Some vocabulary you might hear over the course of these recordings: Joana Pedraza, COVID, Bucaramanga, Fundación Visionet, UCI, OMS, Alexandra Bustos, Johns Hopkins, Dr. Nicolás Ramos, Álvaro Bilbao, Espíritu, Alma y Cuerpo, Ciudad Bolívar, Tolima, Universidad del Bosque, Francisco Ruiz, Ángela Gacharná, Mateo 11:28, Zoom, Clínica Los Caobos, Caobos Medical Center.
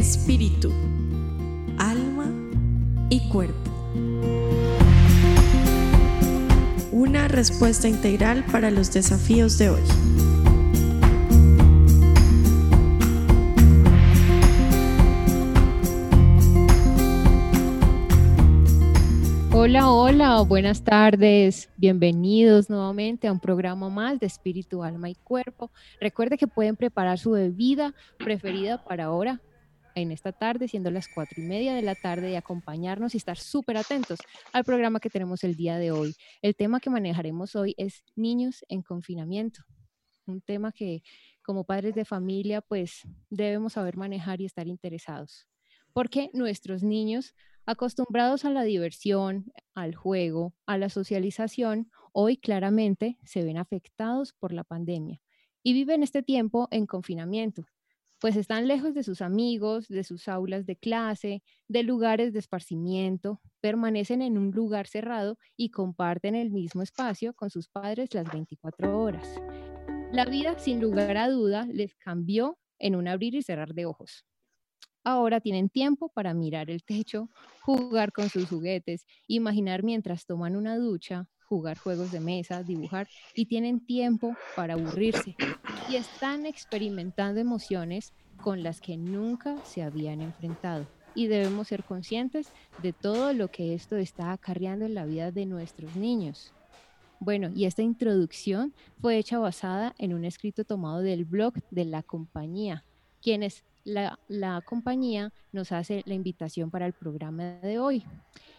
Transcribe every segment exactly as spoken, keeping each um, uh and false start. Espíritu, Alma y Cuerpo. Una respuesta integral para los desafíos de hoy. Hola, hola, buenas tardes, bienvenidos nuevamente a un programa más de Espíritu, Alma y Cuerpo. Recuerde que pueden preparar su bebida preferida para ahora, en esta tarde, siendo las cuatro y media de la tarde, y acompañarnos y estar súper atentos al programa que tenemos el día de hoy. El tema que manejaremos hoy es niños en confinamiento, un tema que como padres de familia pues debemos saber manejar y estar interesados, porque nuestros niños acostumbrados a la diversión, al juego, a la socialización, hoy claramente se ven afectados por la pandemia y viven este tiempo en confinamiento, pues están lejos de sus amigos, de sus aulas de clase, de lugares de esparcimiento, permanecen en un lugar cerrado y comparten el mismo espacio con sus padres las veinticuatro horas. La vida, sin lugar a duda, les cambió en un abrir y cerrar de ojos. Ahora tienen tiempo para mirar el techo, jugar con sus juguetes, imaginar mientras toman una ducha, jugar juegos de mesa, dibujar, y tienen tiempo para aburrirse. Y están experimentando emociones con las que nunca se habían enfrentado. Y debemos ser conscientes de todo lo que esto está acarreando en la vida de nuestros niños. Bueno, y esta introducción fue hecha basada en un escrito tomado del blog de la compañía, quienes La, la compañía nos hace la invitación para el programa de hoy.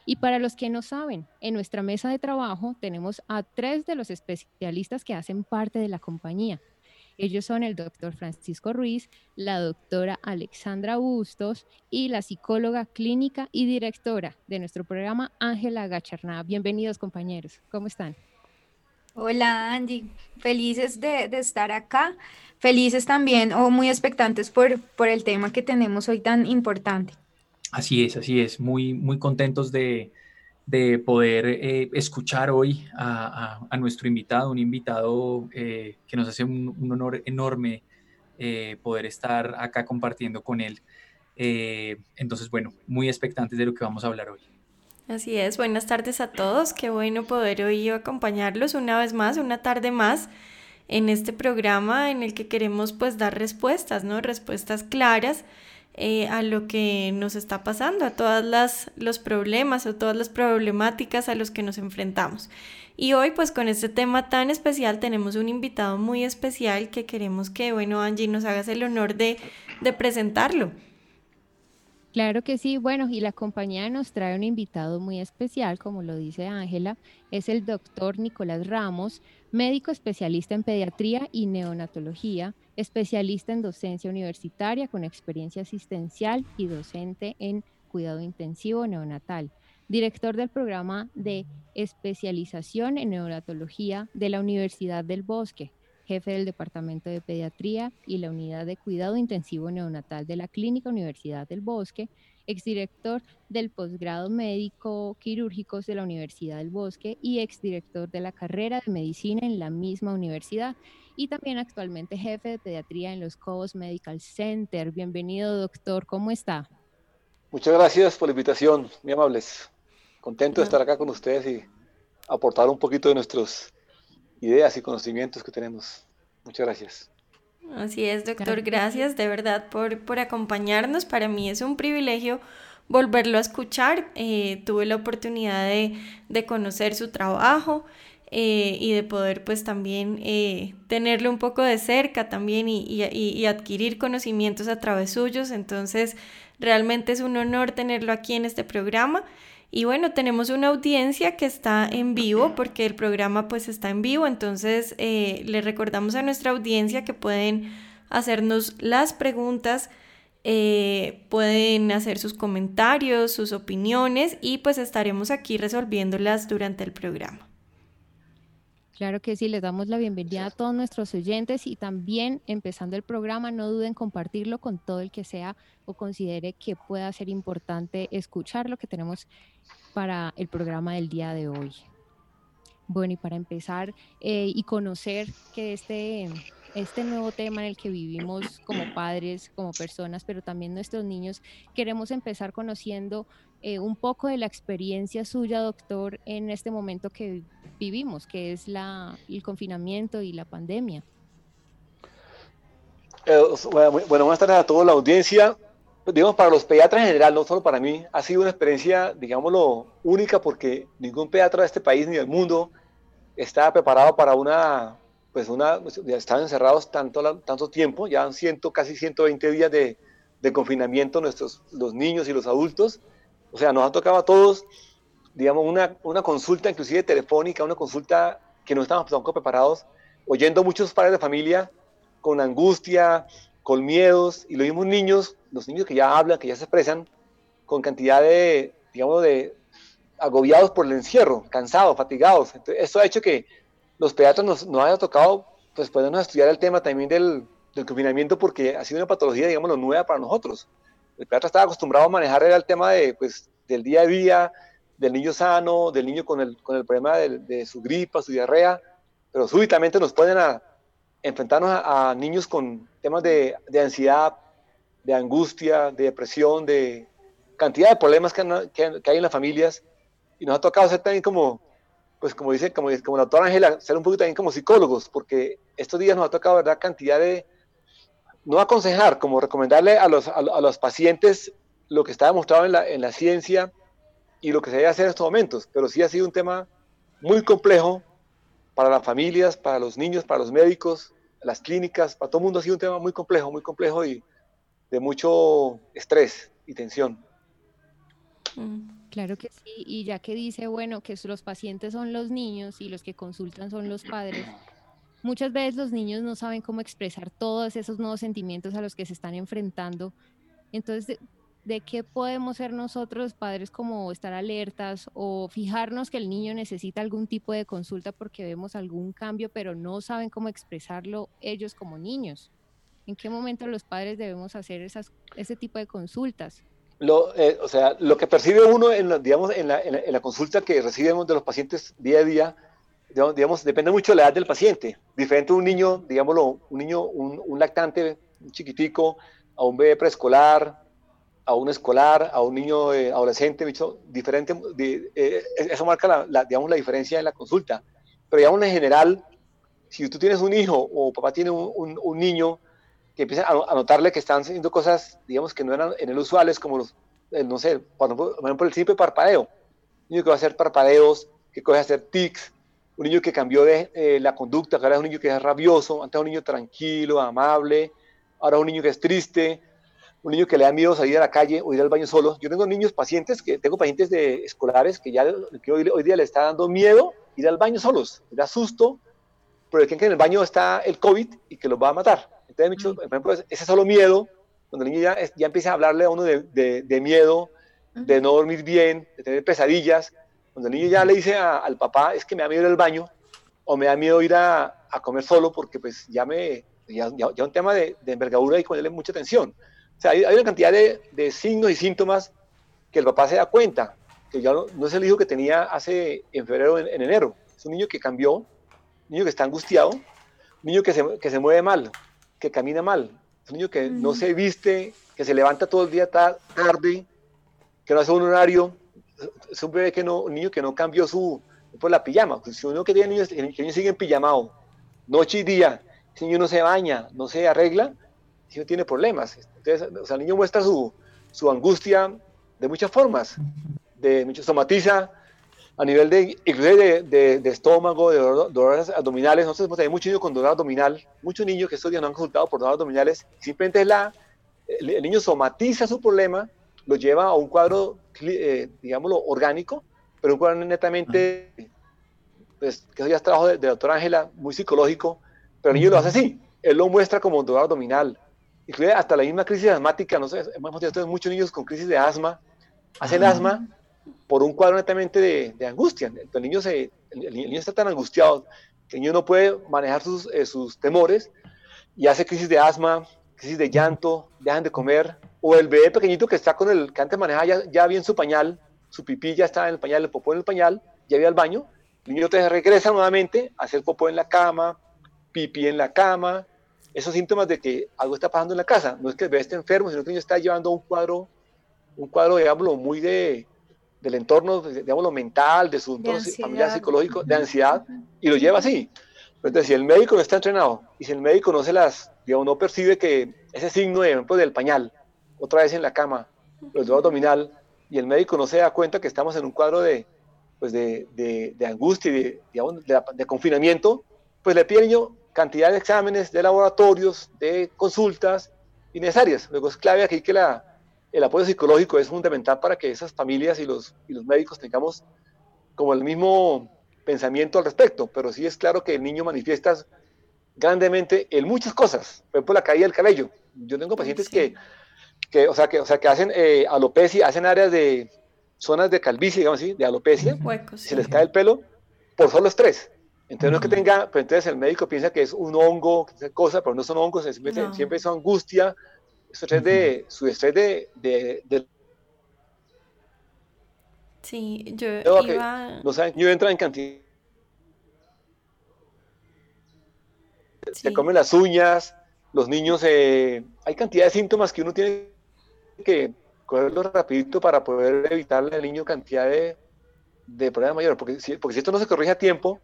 Y para los que no saben, en nuestra mesa de trabajo tenemos a tres de los especialistas que hacen parte de la compañía. Ellos son el doctor Francisco Ruiz, la doctora Alexandra Bustos y la psicóloga clínica y directora de nuestro programa, Ángela Gacharná. Bienvenidos, compañeros. ¿Cómo están? Hola, Angie. Felices de, de estar acá. Felices también o muy expectantes por, por el tema que tenemos hoy tan importante. Así es, así es. Muy, muy contentos de, de poder eh, escuchar hoy a, a, a nuestro invitado, un invitado eh, que nos hace un, un honor enorme eh, poder estar acá compartiendo con él. Eh, entonces, bueno, muy expectantes de lo que vamos a hablar hoy. Así es, buenas tardes a todos, qué bueno poder hoy acompañarlos una vez más, una tarde más en este programa en el que queremos pues dar respuestas, ¿no? Respuestas claras eh, a lo que nos está pasando, a todas las los problemas o todas las problemáticas a los que nos enfrentamos. Y hoy pues con este tema tan especial tenemos un invitado muy especial que queremos que, bueno, Angie, nos hagas el honor de, de presentarlo. Claro que sí, bueno, y la compañía nos trae un invitado muy especial, como lo dice Ángela, es el doctor Nicolás Ramos, médico especialista en pediatría y neonatología, especialista en docencia universitaria con experiencia asistencial y docente en cuidado intensivo neonatal, director del programa de especialización en neonatología de la Universidad del Bosque, jefe del Departamento de Pediatría y la Unidad de Cuidado Intensivo Neonatal de la Clínica Universidad del Bosque, exdirector del Posgrado Médico Quirúrgicos de la Universidad del Bosque y exdirector de la Carrera de Medicina en la misma universidad, y también actualmente jefe de Pediatría en los Caobos Medical Center. Bienvenido, doctor, ¿cómo está? Muchas gracias por la invitación, muy amables. Contento de estar acá con ustedes y aportar un poquito de nuestros ideas y conocimientos que tenemos. Muchas gracias. Así es, doctor, gracias de verdad por, por acompañarnos. Para mí es un privilegio volverlo a escuchar. Eh, tuve la oportunidad de, de conocer su trabajo eh, y de poder pues también eh, tenerlo un poco de cerca también y, y, y adquirir conocimientos a través suyos. Entonces realmente es un honor tenerlo aquí en este programa. Y bueno, tenemos una audiencia que está en vivo, porque el programa pues está en vivo, entonces eh, le recordamos a nuestra audiencia que pueden hacernos las preguntas, eh, pueden hacer sus comentarios, sus opiniones, y pues estaremos aquí resolviéndolas durante el programa. Claro que sí, les damos la bienvenida a todos nuestros oyentes y también empezando el programa, no duden compartirlo con todo el que sea o considere que pueda ser importante escuchar lo que tenemos para el programa del día de hoy. Bueno, y para empezar eh, y conocer que este este nuevo tema en el que vivimos como padres, como personas, pero también nuestros niños. Queremos empezar conociendo eh, un poco de la experiencia suya, doctor, en este momento que vivimos, que es la, el confinamiento y la pandemia. Eh, bueno, buenas tardes a toda la audiencia. Digamos, para los pediatras en general, no solo para mí, ha sido una experiencia, digámoslo, única, porque ningún pediatra de este país ni del mundo está preparado para una, pues una, ya están encerrados tanto, la, tanto tiempo, ya han ciento, casi ciento veinte días de, de confinamiento nuestros, los niños y los adultos. O sea, nos ha tocado a todos, digamos, una, una consulta inclusive telefónica, una consulta que no estamos tampoco preparados, oyendo muchos padres de familia con angustia, con miedos, y los mismos niños, los niños que ya hablan, que ya se expresan, con cantidad de, digamos, de agobiados por el encierro, cansados, fatigados. Entonces, esto ha hecho que los pediatras nos, nos haya tocado, pues, podernos a estudiar el tema también del, del confinamiento, porque ha sido una patología, digámoslo, nueva para nosotros. El pediatra estaba acostumbrado a manejar el tema de, pues, del día a día, del niño sano, del niño con el, con el problema de, de su gripa, su diarrea, pero súbitamente nos ponen a enfrentarnos a, a niños con temas de, de ansiedad, de angustia, de depresión, de cantidad de problemas que, que, que hay en las familias, y nos ha tocado ser también como, pues como dice, como, como la doctora Ángela, ser un poquito también como psicólogos, porque estos días nos ha tocado, verdad, cantidad de, no aconsejar, como recomendarle a los, a, a los pacientes lo que está demostrado en la, en la ciencia y lo que se debe hacer en estos momentos, pero sí ha sido un tema muy complejo para las familias, para los niños, para los médicos, las clínicas, para todo el mundo ha sido un tema muy complejo, muy complejo y de mucho estrés y tensión. Claro que sí, y ya que dice, bueno, que los pacientes son los niños y los que consultan son los padres, muchas veces los niños no saben cómo expresar todos esos nuevos sentimientos a los que se están enfrentando. Entonces, ¿de, de qué podemos ser nosotros padres, como estar alertas o fijarnos que el niño necesita algún tipo de consulta porque vemos algún cambio, pero no saben cómo expresarlo ellos como niños? ¿En qué momento los padres debemos hacer esas, ese tipo de consultas? Lo, eh, o sea, lo que percibe uno en la, digamos, en, la, en, la, en la consulta que recibimos de los pacientes día a día, digamos, digamos, depende mucho de la edad del paciente. Diferente a un niño, digámoslo, un niño, un, un lactante, un chiquitico, a un bebé preescolar, a un escolar, a un niño eh, adolescente, mucho diferente. De, eh, eso marca la, la, digamos, la diferencia en la consulta. Pero digamos, en general, si tú tienes un hijo o papá tiene un, un, un niño, que empiezan a notarle que están haciendo cosas, digamos, que no eran en él usuales, como los, el, no sé, por, por ejemplo, el simple parpadeo. Un niño que va a hacer parpadeos, que coge a hacer tics, un niño que cambió de eh, la conducta, que ahora es un niño que es rabioso, antes era un niño tranquilo, amable, ahora es un niño que es triste, un niño que le da miedo salir a la calle o ir al baño solo. Yo tengo niños pacientes, que tengo pacientes de escolares que ya que hoy, hoy día le está dando miedo ir al baño solos, le da susto, pero creen que en el baño está el COVID y que los va a matar. Entonces, por ejemplo, ese solo miedo, cuando el niño ya, ya empieza a hablarle a uno de, de, de miedo, de no dormir bien, de tener pesadillas, cuando el niño ya le dice a, al papá, es que me da miedo ir al baño, o me da miedo ir a, a comer solo, porque pues ya me, ya, ya, ya un tema de, de envergadura y ponerle mucha atención. O sea, hay, hay una cantidad de, de signos y síntomas que el papá se da cuenta, que ya no, no es el hijo que tenía hace, en febrero, en, en enero, es un niño que cambió, un niño que está angustiado, un niño que se, que se mueve mal, que camina mal, es un niño que no se viste, que se levanta todo el día tarde, que no hace un horario, es un bebé que no, un niño que no cambió su, por la pijama, si uno que tiene niños, el niño sigue en pijamado, noche y día, si el niño no se baña, no se arregla, si no tiene problemas, entonces, o sea, el niño muestra su, su angustia de muchas formas, de mucho somatiza, a nivel de, de, de, de estómago, de dolor, dolores abdominales. Nosotros pues, hay muchos niños con dolor abdominal, muchos niños que estos días no han consultado por dolores abdominales, simplemente es la, el, el niño somatiza su problema, lo lleva a un cuadro, eh, digámoslo, orgánico, pero un cuadro netamente, pues, que eso ya es trabajo de, de la doctora Ángela, muy psicológico, pero el niño lo hace así, él lo muestra como dolor abdominal, incluye hasta la misma crisis asmática, no sé, hemos tenido muchos niños con crisis de asma, hacen asma, por un cuadro netamente de, de angustia. El niño, se, el, el niño está tan angustiado que el niño no puede manejar sus, eh, sus temores y hace crisis de asma, crisis de llanto, dejan de comer. O el bebé pequeñito que está con el que antes manejaba ya, ya bien su pañal, su pipí ya está en el pañal, el popó en el pañal, ya había al baño. El niño regresa nuevamente a hacer popó en la cama, pipí en la cama, esos síntomas de que algo está pasando en la casa. No es que el bebé esté enfermo, sino que el niño está llevando un cuadro, un cuadro, digámoslo, muy de, del entorno, digámoslo, mental, de su entorno familiar, psicológico, de ansiedad, y lo lleva así. Entonces, si el médico no está entrenado, y si el médico no se las, digamos, no percibe que ese signo, de ejemplo, del pañal, otra vez en la cama, el dolor abdominal, y el médico no se da cuenta que estamos en un cuadro de, pues de, de, de angustia y de, digamos, de, de confinamiento, pues le pide al niño cantidad de exámenes, de laboratorios, de consultas innecesarias. Luego es clave aquí que la, el apoyo psicológico es fundamental para que esas familias y los, y los médicos tengamos como el mismo pensamiento al respecto, pero sí es claro que el niño manifiesta grandemente en muchas cosas, por ejemplo la caída del cabello. Yo tengo pacientes sí. que, que, o sea, que, o sea, que hacen eh, alopecia, hacen áreas de zonas de calvicie, digamos así, de alopecia, huecos, se sí. les cae el pelo por solo estrés. Entonces uh-huh. no es que tenga, pues entonces el médico piensa que es un hongo, que es cosa, pero no son hongos, siempre, no. siempre es angustia, es estrés uh-huh. de, su estrés de, de, de sí, yo iba... No saben, yo entro en cantidad... Sí. Se comen las uñas, los niños... Eh, hay cantidad de síntomas que uno tiene que cogerlos rapidito para poder evitarle al niño cantidad de, de problemas mayores. Porque si, porque si esto no se corrige a tiempo,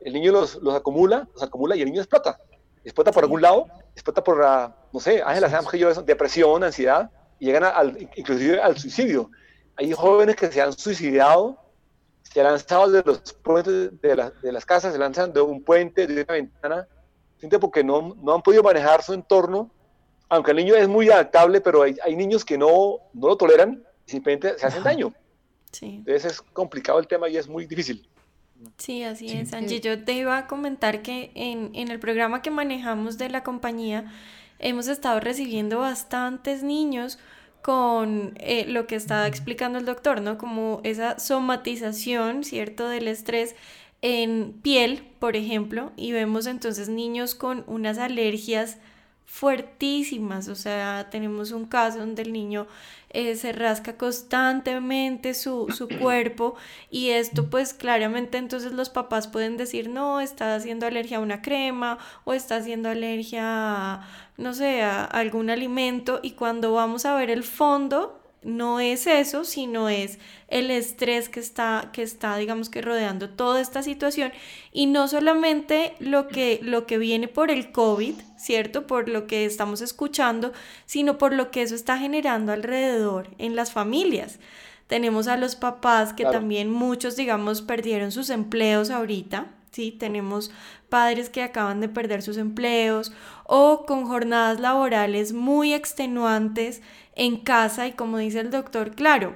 el niño los, los acumula, los acumula y el niño explota. Explota por sí. algún lado, explota por, la, no sé, Ángela, sabemos que yo eso, depresión, ansiedad, y llegan a, al, inclusive al suicidio. Hay jóvenes que se han suicidado, se han lanzado de los puentes de, la, de las casas, se lanzan de un puente, de una ventana, porque no, no han podido manejar su entorno, aunque el niño es muy adaptable, pero hay, hay niños que no, no lo toleran, y simplemente se hacen daño. Sí. Entonces es complicado el tema y es muy difícil. Sí, así es, Angie. Yo te iba a comentar que en, en el programa que manejamos de la compañía, hemos estado recibiendo bastantes niños con eh, lo que está explicando el doctor, ¿no? Como esa somatización, ¿cierto?, del estrés en piel, por ejemplo, y vemos entonces niños con unas alergias fuertísimas, o sea, tenemos un caso donde el niño eh, se rasca constantemente su, su cuerpo y esto pues claramente entonces los papás pueden decir no, está haciendo alergia a una crema o está haciendo alergia a, no sé, a algún alimento y cuando vamos a ver el fondo no es eso, sino es el estrés que está, que está, digamos que rodeando toda esta situación y no solamente lo que, lo que viene por el COVID, ¿cierto? Por lo que estamos escuchando, sino por lo que eso está generando alrededor en las familias. Tenemos a los papás que claro. también muchos, digamos, perdieron sus empleos ahorita, ¿sí? Tenemos padres que acaban de perder sus empleos o con jornadas laborales muy extenuantes en casa y como dice el doctor, claro,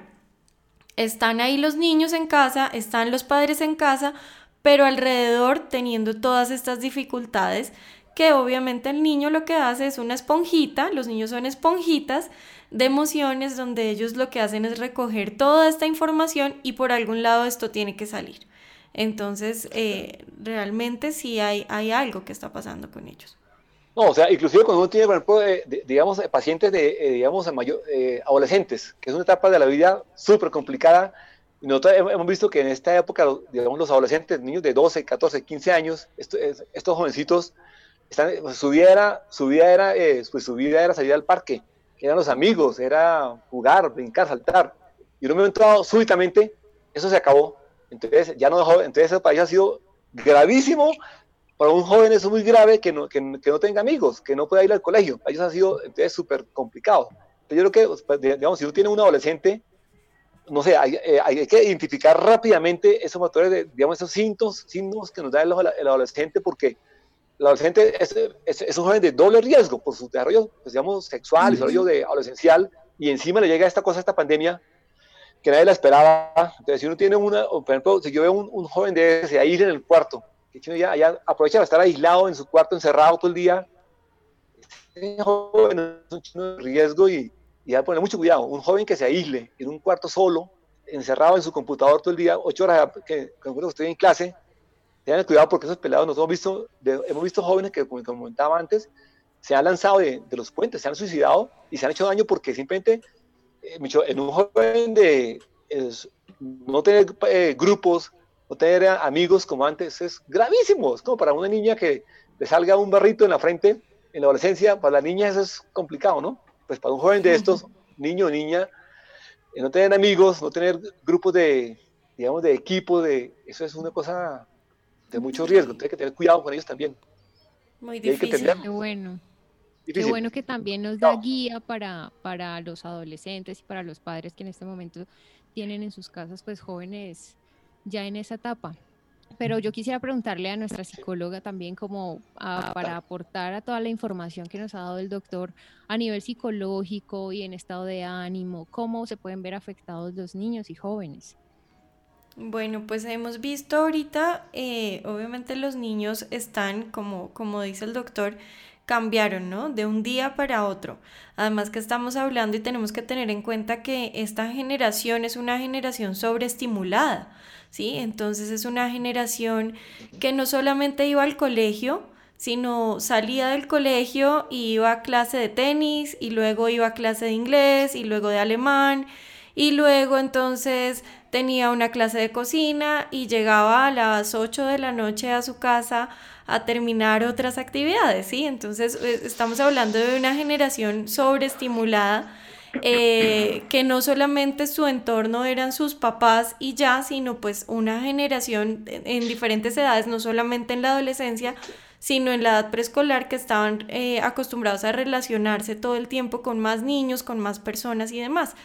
están ahí los niños en casa, están los padres en casa, pero alrededor teniendo todas estas dificultades que obviamente el niño lo que hace es una esponjita, los niños son esponjitas de emociones donde ellos lo que hacen es recoger toda esta información y por algún lado esto tiene que salir. Entonces, eh, realmente sí hay, hay algo que está pasando con ellos. No, o sea, inclusive cuando uno tiene, por ejemplo, eh, de, digamos, pacientes de, eh, digamos, mayor, eh, adolescentes, que es una etapa de la vida súper complicada, nosotros hemos visto que en esta época, digamos, los adolescentes, niños de doce, catorce, quince años, estos, estos jovencitos, están, su vida era, su vida era, eh, pues su vida era salir al parque, eran los amigos, era jugar, brincar, saltar, y en un momento dado, súbitamente, eso se acabó. Entonces, ya no dejó, entonces eso para ellos ha sido gravísimo, para un joven eso es muy grave que no, que, que no tenga amigos, que no pueda ir al colegio, para ellos ha sido súper complicado. Entonces, yo creo que, digamos, si uno tiene un adolescente, no sé, hay, hay que identificar rápidamente esos motores, de, digamos, esos síntomas, síntomas que nos da el, el adolescente, porque el adolescente es, es, es un joven de doble riesgo por su desarrollo, pues, digamos, sexual, mm-hmm. desarrollo de adolescencial, y encima le llega esta cosa, esta pandemia, que nadie la esperaba. Entonces, si uno tiene una, por ejemplo, si yo veo un, un joven de ese ahí en el cuarto, que uno ya, ya aprovecha para estar aislado en su cuarto, encerrado todo el día, este joven es un chino de riesgo y, y hay que poner mucho cuidado. Un joven que se aísle en un cuarto solo, encerrado en su computador todo el día, ocho horas que, que estoy en clase, tengan cuidado porque esos pelados nos hemos visto, de, hemos visto jóvenes que, como comentaba antes, se han lanzado de, de los puentes, se han suicidado y se han hecho daño porque simplemente... en un joven de es, no tener eh, grupos, no tener amigos como antes, es gravísimo. Es como para una niña que le salga un barrito en la frente en la adolescencia, para las niñas eso es complicado, ¿no? Pues para un joven de estos, niño o niña, no tener amigos, no tener grupos de, digamos, de equipo, de, eso es una cosa de mucho riesgo. Entonces hay que tener cuidado con ellos también. Muy difícil, qué bueno. Difícil. Qué bueno que también nos da no. guía para, para los adolescentes y para los padres que en este momento tienen en sus casas pues jóvenes ya en esa etapa. Pero yo quisiera preguntarle a nuestra psicóloga también como a, para aportar a toda la información que nos ha dado el doctor a nivel psicológico y en estado de ánimo, cómo se pueden ver afectados los niños y jóvenes. Bueno, pues hemos visto ahorita, eh, obviamente los niños están, como, como dice el doctor, cambiaron, ¿no? De un día para otro. Además que estamos hablando y tenemos que tener en cuenta que esta generación es una generación sobreestimulada, ¿sí? Entonces es una generación que no solamente iba al colegio, sino salía del colegio y iba a clase de tenis, y luego iba a clase de inglés, y luego de alemán, y luego entonces tenía una clase de cocina y llegaba a las ocho de la noche a su casa a terminar otras actividades, ¿sí? Entonces estamos hablando de una generación sobreestimulada, eh, que no solamente su entorno eran sus papás y ya, sino pues una generación en diferentes edades, no solamente en la adolescencia, sino en la edad preescolar, que estaban eh, acostumbrados a relacionarse todo el tiempo con más niños, con más personas y demás.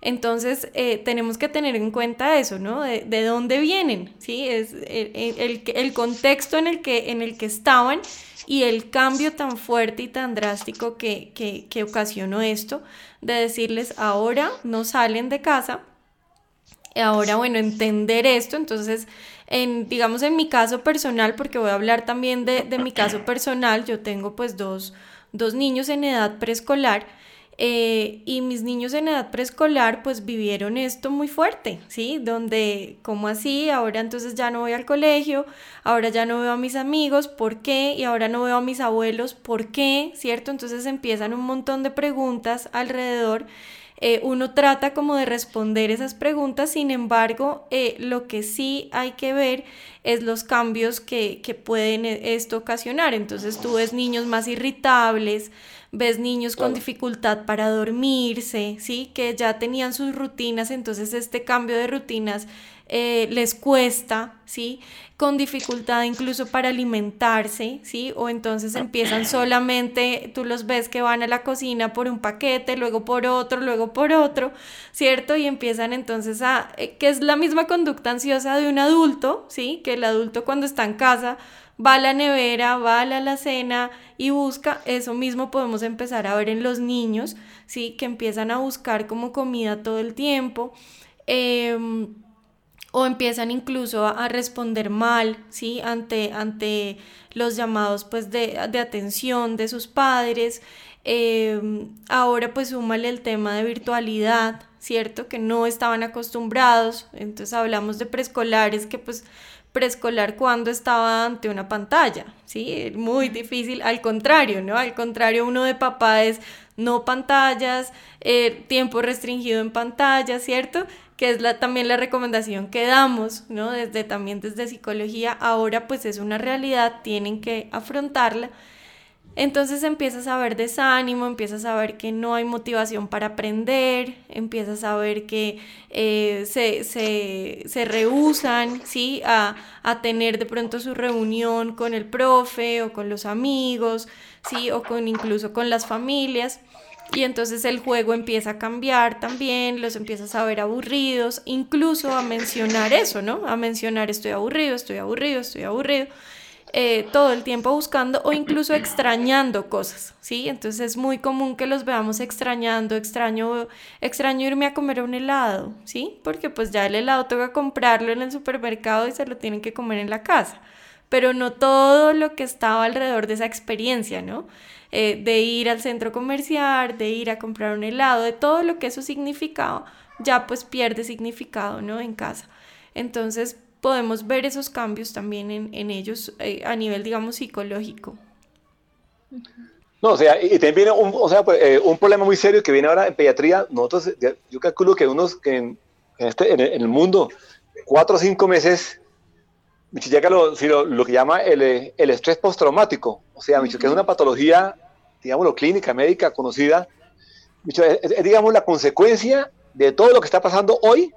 Entonces eh, tenemos que tener en cuenta eso, ¿no? De, de dónde vienen, ¿sí? Es el, el, el contexto en el, que, en el que estaban y el cambio tan fuerte y tan drástico que, que, que ocasionó esto, de decirles ahora no salen de casa, ahora, bueno, entender esto. Entonces, en, digamos en mi caso personal, porque voy a hablar también de, de mi caso personal, yo tengo pues dos, dos niños en edad preescolar. Eh, y mis niños en edad preescolar pues vivieron esto muy fuerte, ¿sí? Donde, ¿cómo así? Ahora entonces ya no voy al colegio, ahora ya no veo a mis amigos, ¿por qué? Y ahora no veo a mis abuelos, ¿por qué? ¿Cierto? Entonces empiezan un montón de preguntas alrededor. Eh, uno trata como de responder esas preguntas, sin embargo, eh, lo que sí hay que ver es los cambios que, que pueden esto ocasionar. Entonces tú ves niños más irritables, ves niños con dificultad para dormirse, ¿sí? Que ya tenían sus rutinas, entonces este cambio de rutinas eh, les cuesta, ¿sí? Con dificultad incluso para alimentarse, ¿sí? O entonces empiezan solamente, tú los ves que van a la cocina por un paquete, luego por otro, luego por otro, ¿cierto? Y empiezan entonces a, que es la misma conducta ansiosa de un adulto, ¿sí? Que el adulto cuando está en casa va a la nevera, va a la alacena y busca. Eso mismo podemos empezar a ver en los niños, ¿sí? Que empiezan a buscar como comida todo el tiempo, eh... o empiezan incluso a, a responder mal, ¿sí? Ante, ante los llamados pues, de, de atención de sus padres. Eh, ahora pues súmale el tema de virtualidad, ¿cierto? Que no estaban acostumbrados. Entonces hablamos de preescolares que pues preescolar cuando estaba ante una pantalla, ¿sí? Muy difícil, al contrario, ¿no? Al contrario, uno de papá es no pantallas, eh, tiempo restringido en pantalla, ¿cierto? Que es la, también la recomendación que damos, ¿no? Desde, también desde psicología, ahora pues es una realidad, tienen que afrontarla. Entonces empiezas a ver desánimo, empiezas a ver que no hay motivación para aprender, empiezas a ver que eh, se, se, se rehúsan, ¿sí? A, a tener de pronto su reunión con el profe o con los amigos, ¿sí? O con, incluso con las familias. Y entonces el juego empieza a cambiar también, los empiezas a ver aburridos, incluso a mencionar eso, ¿no? A mencionar estoy aburrido, estoy aburrido, estoy aburrido, eh, todo el tiempo buscando o incluso extrañando cosas, ¿sí? Entonces es muy común que los veamos extrañando, extraño, extraño irme a comer un helado, ¿sí? Porque pues ya el helado toca comprarlo en el supermercado y se lo tienen que comer en la casa, pero no todo lo que estaba alrededor de esa experiencia, ¿no? Eh, de ir al centro comercial, de ir a comprar un helado, de todo lo que eso significaba, ya pues pierde significado, ¿no? En casa. Entonces podemos ver esos cambios también en, en ellos, eh, a nivel, digamos, psicológico. No, o sea, y también viene un, o sea, pues, eh, un problema muy serio que viene ahora en pediatría. Nosotros, yo calculo que unos que en, en, este, en el mundo, cuatro o cinco meses, Michi, llega lo, lo, lo que llama el, el estrés postraumático, o sea, Michi, que es una patología digámoslo, clínica médica conocida, es, es digamos la consecuencia de todo lo que está pasando hoy,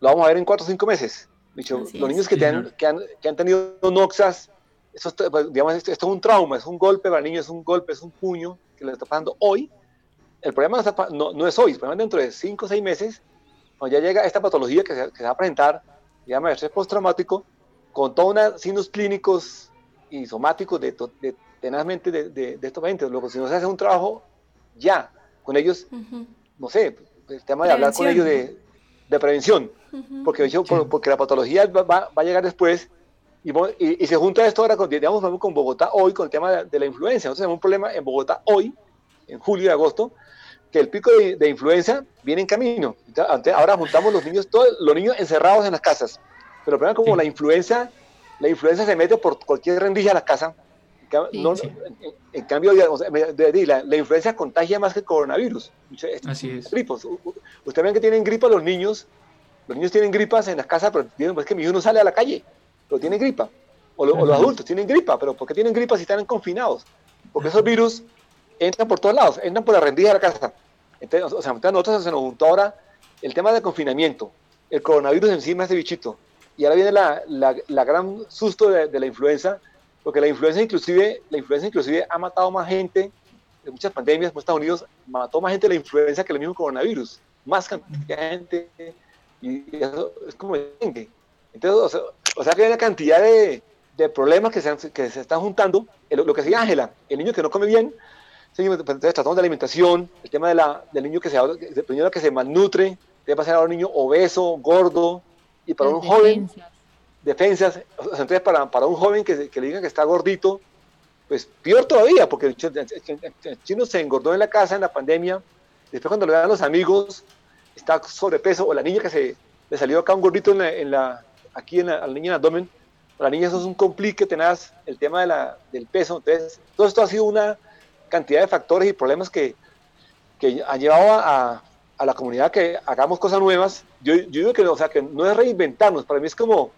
lo vamos a ver en cuatro o cinco meses. Dicho, los niños que, te han, que, han, que han tenido noxas, eso, digamos, esto, esto es un trauma, es un golpe para el niño, es un golpe, es un puño que le está pasando hoy. El problema no, está, no, no es hoy, el problema dentro de cinco o seis meses, cuando ya llega esta patología que se, que se va a presentar, se llama estrés postraumático, con todos unos signos clínicos y somáticos de, de, tenazmente de, de, de estos pacientes. Luego, si no se hace un trabajo ya con ellos, uh-huh. no sé, el tema de prevención. Hablar con ellos de, de prevención, uh-huh. porque, yo, por, porque la patología va, va, va a llegar después, y, y, y se junta esto ahora con, digamos, con Bogotá hoy, con el tema de, de la influenza. Entonces, tenemos un problema en Bogotá hoy, en julio y agosto, que el pico de, de influenza viene en camino. Entonces, ahora juntamos los niños, todos los niños encerrados en las casas. Pero el problema es como sí. la influenza, la influenza se mete por cualquier rendija a la casa. No, sí, sí. En, en cambio, o sea, la, la influenza contagia más que el coronavirus. Así es. Gripos. Ustedes ven que tienen gripa los niños. Los niños tienen gripas en las casas, pero tienen, pues, es que mi hijo no sale a la calle, pero tiene gripa. O, lo, o los adultos tienen gripa, pero ¿por qué tienen gripa si están confinados? Porque esos virus entran por todos lados, entran por la rendija de la casa. Entonces, o sea, a nosotros se nos juntó ahora el tema del confinamiento, el coronavirus encima de ese bichito. Y ahora viene la, la, la gran susto de, de la influenza, porque la influenza inclusive, la influenza inclusive ha matado más gente, de muchas pandemias en Estados Unidos, mató más gente la influenza que el mismo coronavirus, más cantidad de gente, y eso es como dengue. Entonces, o sea, o sea que hay una cantidad de, de problemas que se, han, que se están juntando, lo, lo que decía Ángela, el niño que no come bien, entonces tratamos de alimentación, el tema de la, del niño que se, el niño que se malnutre, debe pasar a un niño obeso, gordo, y para un joven, defensas, entonces para, para un joven que, que le digan que está gordito, pues peor todavía, porque el chino, el chino se engordó en la casa en la pandemia, después cuando le dan los amigos, está sobrepeso, o la niña que se le salió acá un gordito en la, en la, aquí en la, a la niña en el abdomen, para la niña eso es un complique tenaz, el tema de la, del peso, entonces todo esto ha sido una cantidad de factores y problemas que, que han llevado a, a a la comunidad que hagamos cosas nuevas. Yo, yo digo que, o sea, que no es reinventarnos, para mí es como,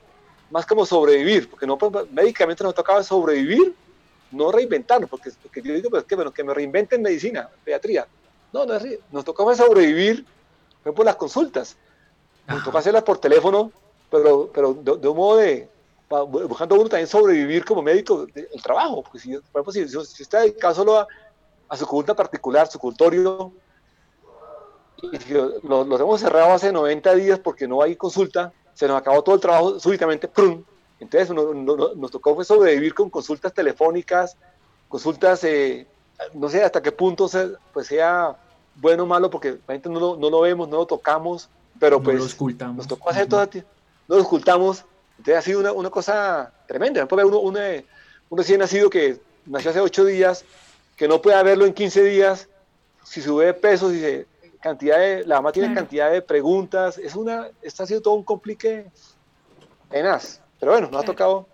más como sobrevivir, porque no, pues, médicamente nos tocaba sobrevivir, no reinventarnos, porque, porque yo digo, pues, que, bueno, que me reinventen medicina, pediatría, no, no es, nos tocaba sobrevivir, pero por las consultas, nos tocaba hacerlas por teléfono, pero, pero de, de un modo de, buscando uno también sobrevivir como médico, de, el trabajo, porque si, por ejemplo, si, si, si está dedicado solo a, a su consulta particular, su consultorio, Los, los hemos cerrado hace noventa días porque no hay consulta, se nos acabó todo el trabajo súbitamente, ¡prum! Entonces no, no, nos tocó fue sobrevivir con consultas telefónicas, consultas, eh, no sé hasta qué punto se, pues sea bueno o malo, porque la gente no lo, no lo vemos, no lo tocamos, pero pues no ocultamos, nos tocó hacer todo, no lo ocultamos, entonces ha sido una, una cosa tremenda. Por ejemplo, uno, uno, un recién nacido que nació hace ocho días, que no puede verlo en quince días, si sube de peso, si se... Cantidad de, la mamá tiene claro. cantidad de preguntas, es una, está ha sido todo un complique tenaz, pero bueno, nos claro. ha tocado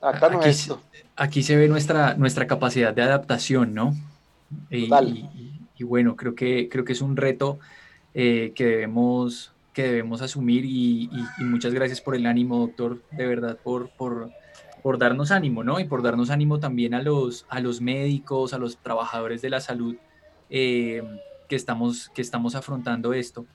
adaptarnos aquí, a esto. Aquí se ve nuestra, nuestra capacidad de adaptación, ¿no? Y, y, y bueno, creo que, creo que es un reto eh, que, debemos, que debemos asumir y, y, y muchas gracias por el ánimo, doctor, de verdad, por... por por darnos ánimo, ¿no? Y por darnos ánimo también a los, a los médicos, a los trabajadores de la salud, eh, que estamos, que estamos afrontando esto.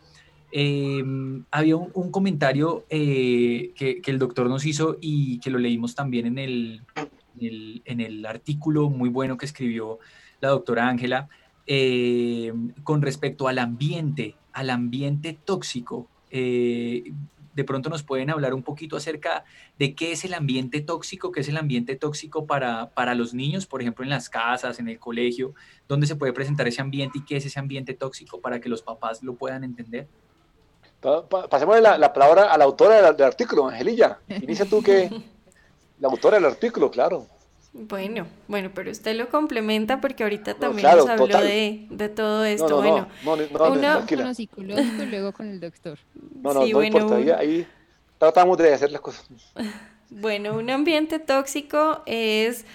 Eh, había un, un comentario eh, que, que el doctor nos hizo y que lo leímos también en el, en el, en el artículo muy bueno que escribió la doctora Ángela eh, con respecto al ambiente, al ambiente tóxico. Eh, de pronto nos pueden hablar un poquito acerca de qué es el ambiente tóxico, qué es el ambiente tóxico para, para los niños, por ejemplo, en las casas, en el colegio, dónde se puede presentar ese ambiente y qué es ese ambiente tóxico para que los papás lo puedan entender. Pasemos la, la palabra a la autora del, del artículo, Angelilla. Inicia tú que la autora del artículo, claro. Bueno, bueno, pero usted lo complementa porque ahorita también no, claro, nos habló de, de todo esto. No, no, bueno, no, no, no, no, uno con los psicólogos y luego con el doctor. No, no, sí, no bueno, importa, ya, ahí tratamos de hacer las cosas. Bueno, un ambiente tóxico es,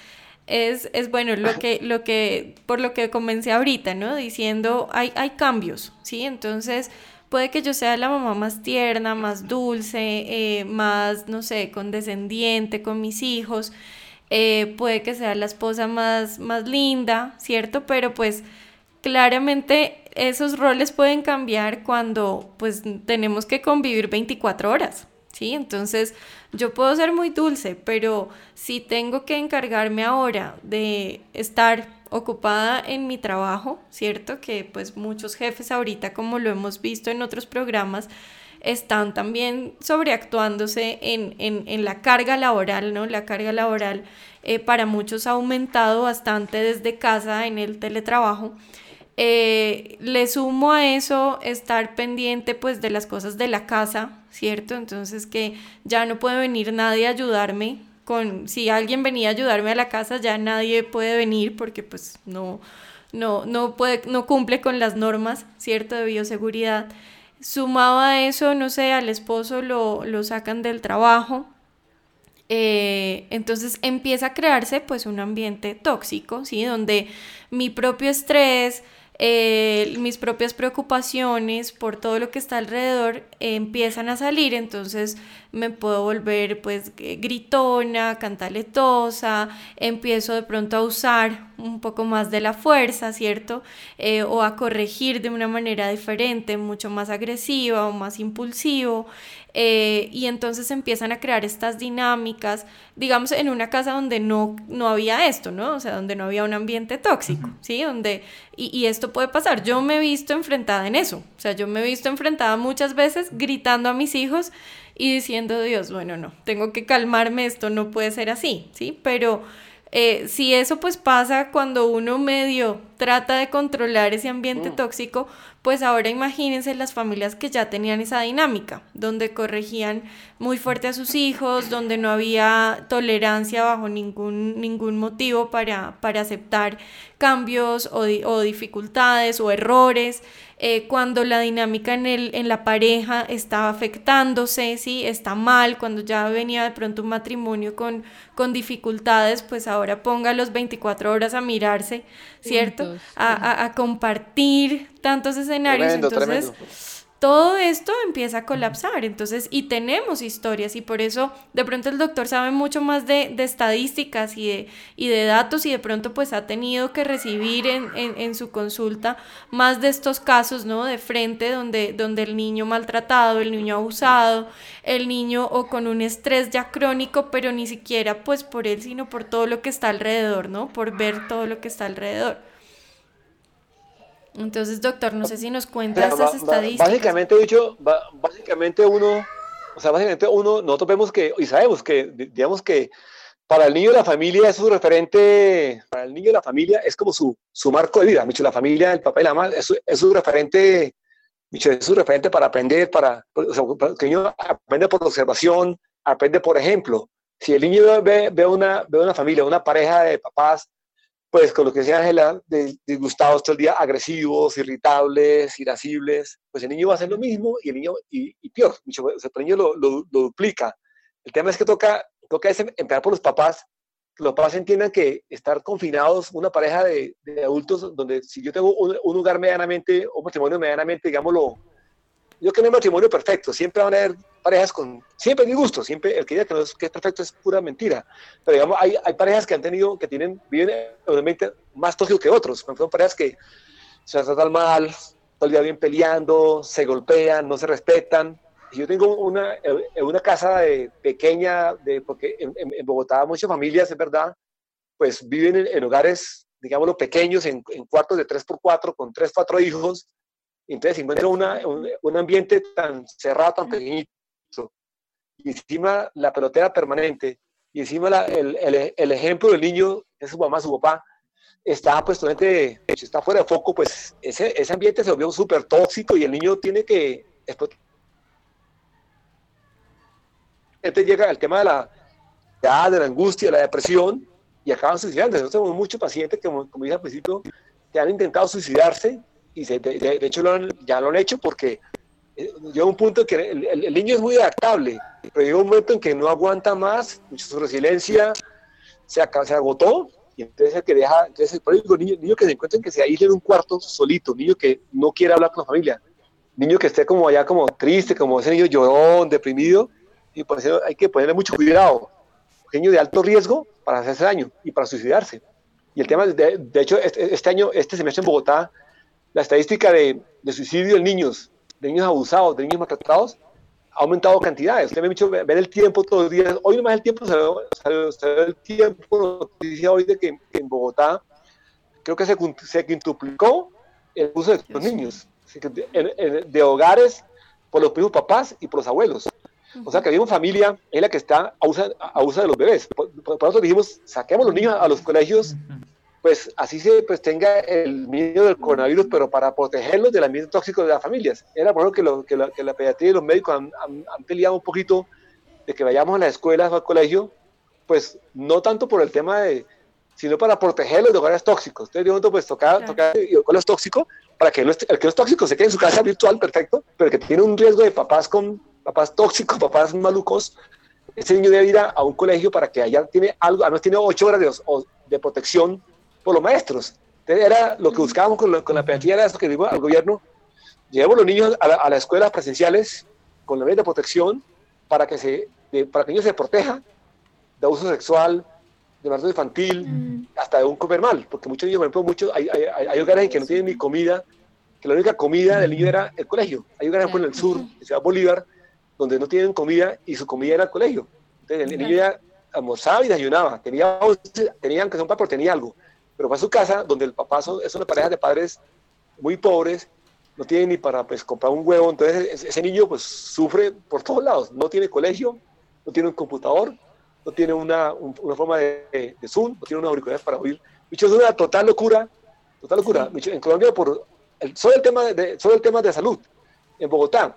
es, es bueno, lo que, lo que, por lo que comencé ahorita, ¿no? Diciendo, hay, hay cambios, ¿sí? Entonces... Puede que yo sea la mamá más tierna, más dulce, eh, más, no sé, condescendiente con mis hijos, eh, puede que sea la esposa más, más linda, ¿cierto? Pero pues claramente esos roles pueden cambiar cuando pues tenemos que convivir veinticuatro horas, ¿sí? Entonces yo puedo ser muy dulce, pero si tengo que encargarme ahora de estar ocupada en mi trabajo, ¿cierto? Que pues muchos jefes ahorita, como lo hemos visto en otros programas, están también sobreactuándose en, en, en la carga laboral, ¿no? La carga laboral eh, para muchos ha aumentado bastante desde casa en el teletrabajo. Eh, le sumo a eso estar pendiente pues de las cosas de la casa, ¿cierto? Entonces que ya no puede venir nadie a ayudarme. Con, si alguien venía a ayudarme a la casa, ya nadie puede venir porque pues no, no, no, puede, no cumple con las normas, ¿cierto?, de bioseguridad. Sumado a eso, no sé, al esposo lo, lo sacan del trabajo, eh, entonces empieza a crearse pues un ambiente tóxico, ¿sí?, donde mi propio estrés, eh, mis propias preocupaciones por todo lo que está alrededor eh, empiezan a salir. Entonces me puedo volver pues gritona, cantaletosa, empiezo de pronto a usar un poco más de la fuerza, ¿cierto? Eh, o a corregir de una manera diferente, mucho más agresiva o más impulsivo, eh, y entonces empiezan a crear estas dinámicas, digamos, en una casa donde no, no había esto, ¿no? O sea, donde no había un ambiente tóxico, ¿sí? Donde, y, y esto puede pasar. Yo me he visto enfrentada en eso, o sea, yo me he visto enfrentada muchas veces gritando a mis hijos y diciendo, Dios, bueno, no, tengo que calmarme, esto no puede ser así, ¿sí? Pero Eh, si eso pues pasa cuando uno medio trata de controlar ese ambiente mm. tóxico, pues ahora imagínense las familias que ya tenían esa dinámica, donde corregían muy fuerte a sus hijos, donde no había tolerancia bajo ningún, ningún motivo para, para aceptar cambios o, o dificultades o errores, eh, cuando la dinámica en, el, en la pareja estaba afectándose, ¿sí? Está mal, cuando ya venía de pronto un matrimonio con, con dificultades, pues ahora ahora ponga los veinticuatro horas a mirarse, ¿cierto? Entonces, a, a, a compartir tantos escenarios, tremendo, entonces tremendo. Todo esto empieza a colapsar, entonces, y tenemos historias, y por eso de pronto el doctor sabe mucho más de, de estadísticas y de, y de datos, y de pronto pues ha tenido que recibir en, en, en su consulta más de estos casos, ¿no? De frente, donde, donde el niño maltratado, el niño abusado, el niño o con un estrés ya crónico, pero ni siquiera pues por él, sino por todo lo que está alrededor, ¿no? Por ver todo lo que está alrededor. Entonces, doctor, no sé si nos cuenta estas estadísticas. Básicamente, dicho, básicamente uno, o sea, básicamente uno, nosotros vemos que, y sabemos que, digamos que para el niño de la familia es su referente, para el niño de la familia es como su, su marco de vida, Micho, la familia, el papá y la mamá, es su, es su referente, Micho, es su referente para aprender, para, o sea, que el niño aprende por observación, aprende por ejemplo. Si el niño ve, ve, una, ve una familia, una pareja de papás, pues con lo que decía Ángela, disgustados todo el día, agresivos, irritables, irascibles, pues el niño va a hacer lo mismo y el niño, y, y peor, mucho, o sea, el niño lo, lo, lo duplica. El tema es que toca, toca es empezar por los papás, que los papás entiendan que estar confinados, una pareja de, de adultos, donde si yo tengo un, un hogar medianamente, un matrimonio medianamente, digámoslo, yo que no hay matrimonio perfecto, siempre van a haber parejas con, siempre mi gusto, siempre el que diga que no es, que es perfecto es pura mentira, pero digamos, hay, hay parejas que han tenido, que tienen, viven obviamente más tóxicos que otros, son parejas que se tratan mal, todo el día bien peleando, se golpean, no se respetan. Si yo tengo una, una casa de, pequeña, de, porque en, en Bogotá muchas familias, es verdad, pues viven en, en hogares, digámoslo, pequeños, en, en cuartos de tres por cuatro, con tres, cuatro hijos, entonces se encuentra una, un, un ambiente tan cerrado, tan pequeñito, y encima la pelotera permanente, y encima la, el, el, el ejemplo del niño, es su mamá, su papá, está pues totalmente, está fuera de foco, pues ese, ese ambiente se volvió súper tóxico y el niño tiene que explotar. Este llega al tema de la, de la angustia, de la depresión, y acaban suicidándose. Nosotros tenemos muchos pacientes que, como, como dije al principio, que han intentado suicidarse, y se, de, de hecho lo han, ya lo han hecho porque llega un punto que el, el, el niño es muy adaptable, pero llega un momento en que no aguanta más, su resiliencia se, se agotó, y entonces el que deja, entonces el niño, niño que se encuentra en que se aísle en un cuarto solito, niño que no quiere hablar con la familia, niño que esté como allá como triste, como ese niño llorón, deprimido, y por eso hay que ponerle mucho cuidado. pequeño de alto riesgo para hacerse daño y para suicidarse. Y el tema, de, de hecho, este, este año, este semestre en Bogotá, la estadística de, de suicidio en niños, de niños abusados, de niños maltratados, ha aumentado cantidades. Usted me ha dicho ver el tiempo todos los días. Hoy nomás el tiempo, salió, salió, salió el tiempo, noticia hoy de que, que en Bogotá creo que se, se quintuplicó el uso de los niños, de, de, de hogares por los mismos papás y por los abuelos. O sea, que había una familia en la que está abusa, abusa de los bebés. Por, por eso dijimos, saquemos los niños a los colegios, pues así se pues, tenga el miedo del coronavirus, pero para protegerlos del ambiente tóxico de las familias. Era por eso que, lo, que, la, que la pediatría y los médicos han, han, han peleado un poquito de que vayamos a las escuelas o al colegio, pues no tanto por el tema de, sino para protegerlos de hogares tóxicos. Entonces, de pronto, pues tocar, tocar hogares tóxicos para que el, el que no es tóxico se quede en su casa virtual, perfecto, pero que tiene un riesgo de papás con papás tóxicos, papás malucos, ese niño debe ir a, a un colegio para que allá tiene algo, además tiene ocho horas de, de protección por los maestros. Entonces era lo que buscábamos con, lo, con la pedagogía, era eso que dimos al gobierno, llevamos los niños a, la, a las escuelas presenciales con la medida de protección para que, se, de, para que el niño se proteja de abuso sexual, de maltrato infantil, mm. hasta de un comer mal, porque muchos niños, por ejemplo, muchos, hay, hay, hay, hay hogares en que no tienen ni comida, que la única comida del niño era el colegio. Hay hogares en el sur, en Ciudad Bolívar, donde no tienen comida y su comida era el colegio. Entonces el niño ya almorzaba y desayunaba, tenía, tenía aunque sea un papá, pero tenía algo. Pero fue a su casa, donde el papá son, es una pareja de padres muy pobres, no tienen ni para pues, comprar un huevo, entonces ese niño pues, sufre por todos lados, no tiene colegio, no tiene un computador, no tiene una, un, una forma de, de Zoom, no tiene unos auriculares para oír. Dicho, es una total locura, total locura. En Colombia, por el, sobre, el tema de, sobre el tema de salud, en Bogotá,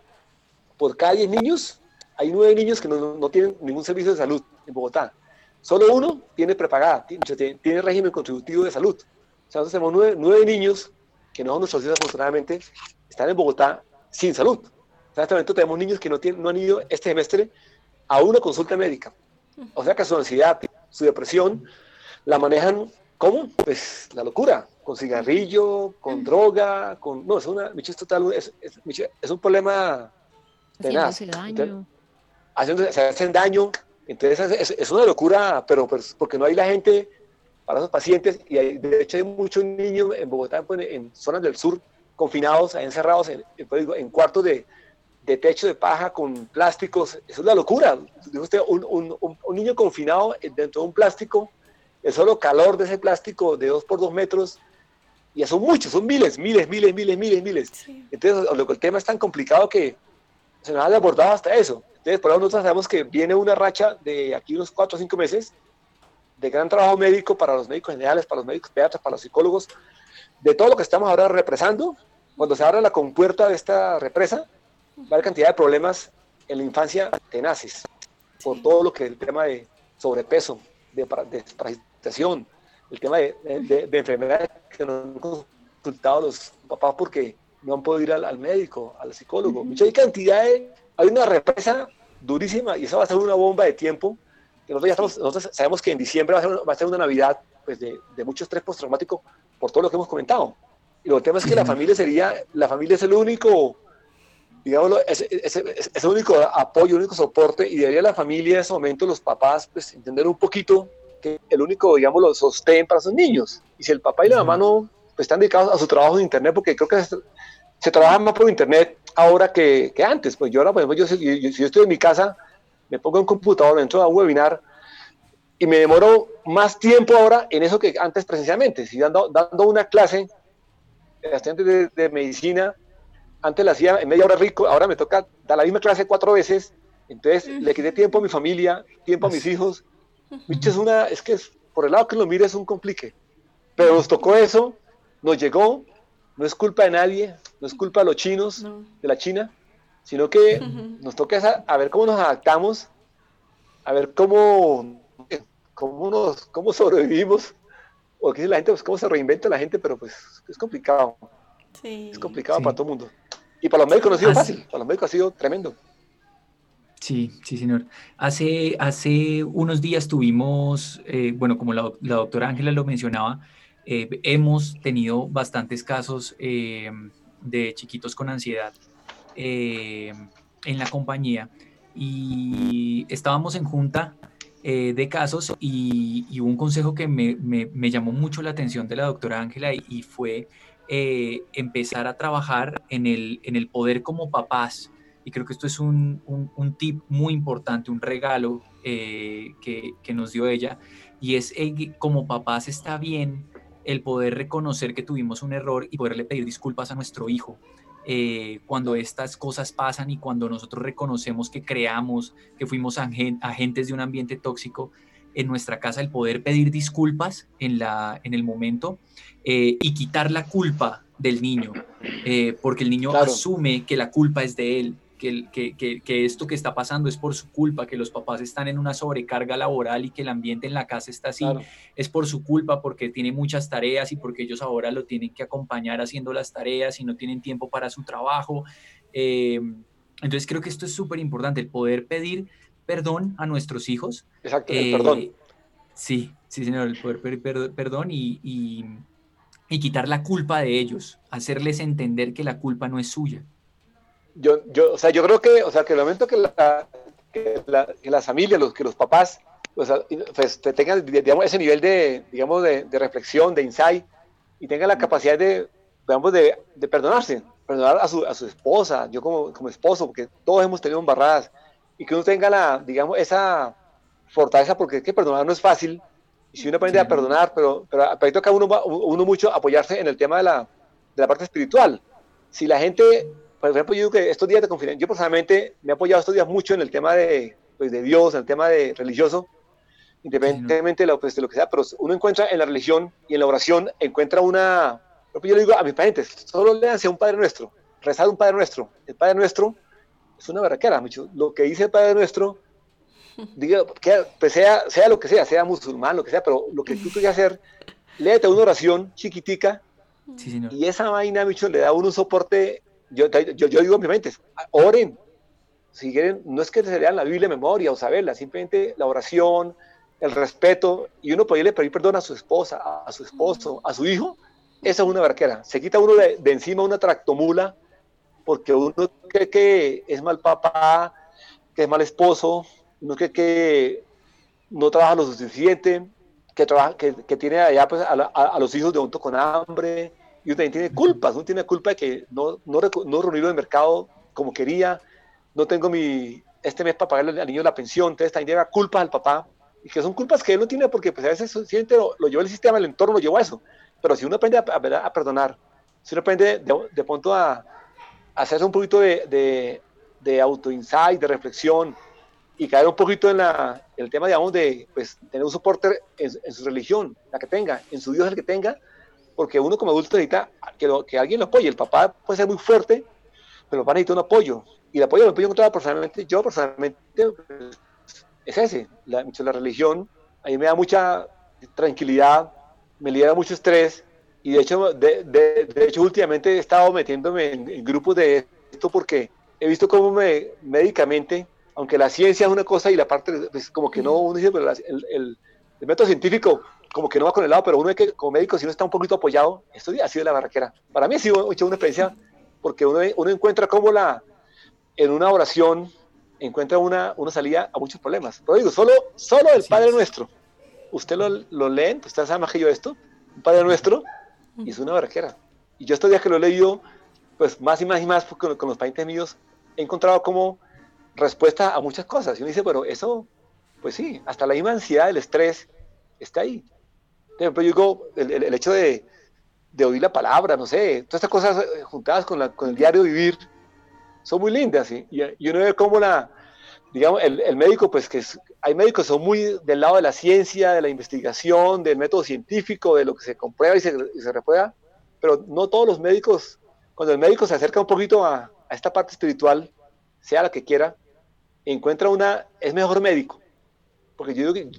por cada diez niños, hay nueve niños que no, no tienen ningún servicio de salud en Bogotá. Solo uno tiene prepagada, tiene, tiene régimen contributivo de salud. O sea, nosotros tenemos nueve, nueve niños que no son nuestros hijos, afortunadamente, están en Bogotá sin salud. O sea, en este momento tenemos niños que no, tienen, no han ido este semestre a una consulta médica. O sea, que su ansiedad, su depresión, la manejan, ¿cómo? Pues la locura, con cigarrillo, con droga, con... No, es una... Es, total, es, es, es un problema... Haciéndose daño. Entonces, haciéndose, se hacen daño, entonces es, es una locura, pero, pero porque no hay la gente para esos pacientes, y hay, de hecho hay muchos niños en Bogotá, en, en zonas del sur, confinados, encerrados en, en cuartos de, de techo de paja con plásticos. Es una locura. Dijo usted, un, un, un, un niño confinado dentro de un plástico, el solo calor de ese plástico de dos por dos metros. Y son muchos, son miles, miles, miles, miles, miles, miles. Sí. Entonces el tema es tan complicado que se nos ha abordado hasta eso. Entonces, por ahora nosotros sabemos que viene una racha de aquí unos cuatro o cinco meses de gran trabajo médico para los médicos generales, para los médicos pediatras, para los psicólogos, de todo lo que estamos ahora represando. Cuando se abra la compuerta de esta represa, va a haber cantidad de problemas en la infancia tenaces, por todo lo que es el tema de sobrepeso, de parasitación, el tema de, de, de enfermedades que nos han consultado los papás porque no han podido ir al, al médico, al psicólogo. Uh-huh. Hay cantidad de... Hay una represa durísima y eso va a ser una bomba de tiempo. Nosotros, ya estamos, nosotros sabemos que en diciembre va a ser, va a ser una Navidad pues, de, de mucho estrés postraumático por todo lo que hemos comentado. Y el tema es que uh-huh. la familia sería... La familia es el único... Digámoslo, es, es, es, es el único apoyo, el único soporte, y debería la familia en ese momento, los papás, pues entender un poquito que el único, digámoslo, sostén para sus niños. Y si el papá y la mamá no pues, están dedicados a su trabajo en internet, porque creo que... Es, se trabaja más por internet ahora que, que antes. Pues yo ahora, por ejemplo, yo, yo, yo, si yo estoy en mi casa, me pongo en un computador, entro a un webinar y me demoro más tiempo ahora en eso que antes presencialmente. Si dando, dando una clase de, de medicina, antes la hacía en media hora rico, ahora me toca dar la misma clase cuatro veces, entonces mm. le quité tiempo a mi familia, tiempo a mis hijos. Es, una, es que es, por el lado que lo mire es un complique. Pero nos tocó eso, nos llegó, no es culpa de nadie, no es culpa de los chinos, no. de la China, sino que uh-huh. nos toca esa, a ver cómo nos adaptamos, a ver cómo, cómo, nos, cómo sobrevivimos, o qué dice la gente, pues cómo se reinventa la gente, pero pues es complicado, sí. es complicado sí. para todo el mundo. Y para los médicos no ha sido Así. fácil, para los médicos ha sido tremendo. Sí, sí, señor. Hace, hace unos días tuvimos, eh, bueno, como la, la doctora Ángela lo mencionaba, Eh, hemos tenido bastantes casos eh, de chiquitos con ansiedad eh, en la compañía, y estábamos en junta eh, de casos y, y un consejo que me, me, me llamó mucho la atención de la doctora Ángela y, y fue eh, empezar a trabajar en el, en el poder como papás. Y creo que esto es un, un, un tip muy importante, un regalo eh, que, que nos dio ella, y es eh, como papás está bien el poder reconocer que tuvimos un error y poderle pedir disculpas a nuestro hijo. Eh, cuando estas cosas pasan y cuando nosotros reconocemos que creamos, que fuimos agentes de un ambiente tóxico en nuestra casa, el poder pedir disculpas en, la, en el momento eh, y quitar la culpa del niño, eh, porque el niño claro. asume que la culpa es de él, que, que, que, que esto que está pasando es por su culpa, que los papás están en una sobrecarga laboral y que el ambiente en la casa está así, claro. es por su culpa porque tiene muchas tareas y porque ellos ahora lo tienen que acompañar haciendo las tareas y no tienen tiempo para su trabajo. Eh, entonces creo que esto es súper importante, el poder pedir perdón a nuestros hijos. Exacto, eh, el perdón. Sí, sí señor, el poder pedir per, perdón y... y Y quitar la culpa de ellos, hacerles entender que la culpa no es suya. Yo, yo, o sea, yo creo que, o sea, que lamento que, la, que, la, que las familias, los, que los papás, o sea, pues, tengan, digamos, ese nivel de, digamos, de, de reflexión, de insight, y tengan la capacidad de, digamos, de, de perdonarse, perdonar a su, a su esposa, yo como, como esposo, porque todos hemos tenido embarradas, y que uno tenga la, digamos, esa fortaleza, porque es que perdonar no es fácil. Y si uno aprende sí. a perdonar, pero, pero a partir de acá uno, uno mucho apoyarse en el tema de la, de la parte espiritual. Si la gente, por ejemplo, yo digo que estos días de confinamiento, yo personalmente me he apoyado estos días mucho en el tema de, pues, de Dios, en el tema de religioso, independientemente sí, ¿no? de, lo, pues, de lo que sea, pero uno encuentra en la religión y en la oración, encuentra una, yo le digo a mis pacientes, solo léanse a un Padre Nuestro, rezad un Padre Nuestro. El Padre Nuestro es una barraquera, mucho. Lo que dice el Padre Nuestro, digo, que, pues sea, sea lo que sea, sea musulmán, lo que sea, pero lo que tú quieras hacer, léete una oración chiquitica sí, señor. Y esa vaina, bicho, le da a uno un soporte. Yo, yo, yo digo a mis mentes, oren, si quieren, no es que se lean la Biblia de memoria o saberla, simplemente la oración, el respeto, y uno puede pedir perdón a su esposa, a, a su esposo, a su hijo. Esa es una barquera, se quita uno de, de encima una tractomula porque uno cree que es mal papá, que es mal esposo, no cree que no trabaja lo suficiente, que, trabaja, que, que tiene allá pues, a, la, a, a los hijos de junto con hambre, y uno también tiene culpas, uno tiene culpa de que no, no, no reunió el mercado como quería, no tengo mi, este mes para pagarle al niño la pensión, entonces también lleva culpas al papá, y que son culpas que él no tiene porque pues, a veces siente, lo, lo lleva el sistema, el entorno lo lleva a eso, pero si uno aprende a, a, a perdonar, si uno aprende de, de pronto a, a hacerse un poquito de, de, de auto-insight, de reflexión, y caer un poquito en, la, en el tema, digamos, de pues, tener un soporte en, en su religión, la que tenga, en su Dios el que tenga, porque uno como adulto necesita que, lo, que alguien lo apoye. El papá puede ser muy fuerte, pero el papá necesita un apoyo. Y el apoyo lo apoyo encontrado personalmente, yo personalmente, pues, es ese. La, la religión a mí me da mucha tranquilidad, me libera mucho estrés, y de hecho, de, de, de hecho últimamente he estado metiéndome en, en grupos de esto porque he visto cómo me, médicamente... aunque la ciencia es una cosa y la parte, pues como que no, uno dice, pero la, el, el, el método científico como que no va con el lado, pero uno es que como médico, si uno está un poquito apoyado, esto ha sido la barraquera. Para mí ha sido mucho una experiencia, porque uno, uno encuentra como la, en una oración, encuentra una, una salida a muchos problemas. Pero digo, solo, solo el Padre Nuestro. Usted lo, lo leen, usted sabe más que yo esto, un Padre Nuestro, y es una barraquera. Y yo estos días que lo he leído, pues más y más y más, con, con los pacientes míos, he encontrado como... respuesta a muchas cosas, y uno dice, bueno, eso, pues sí, hasta la misma ansiedad, el estrés, está ahí. Por ejemplo, yo digo, el, el, el hecho de, de oír la palabra, no sé, todas estas cosas juntadas con, la, con el diario vivir, son muy lindas, ¿sí? y, y uno ve cómo la, digamos, el, el médico, pues que es, hay médicos que son muy del lado de la ciencia, de la investigación, del método científico, de lo que se comprueba y se, y se reprueba, pero no todos los médicos, cuando el médico se acerca un poquito a, a esta parte espiritual, sea la que quiera, encuentra una, es mejor médico, porque yo digo que,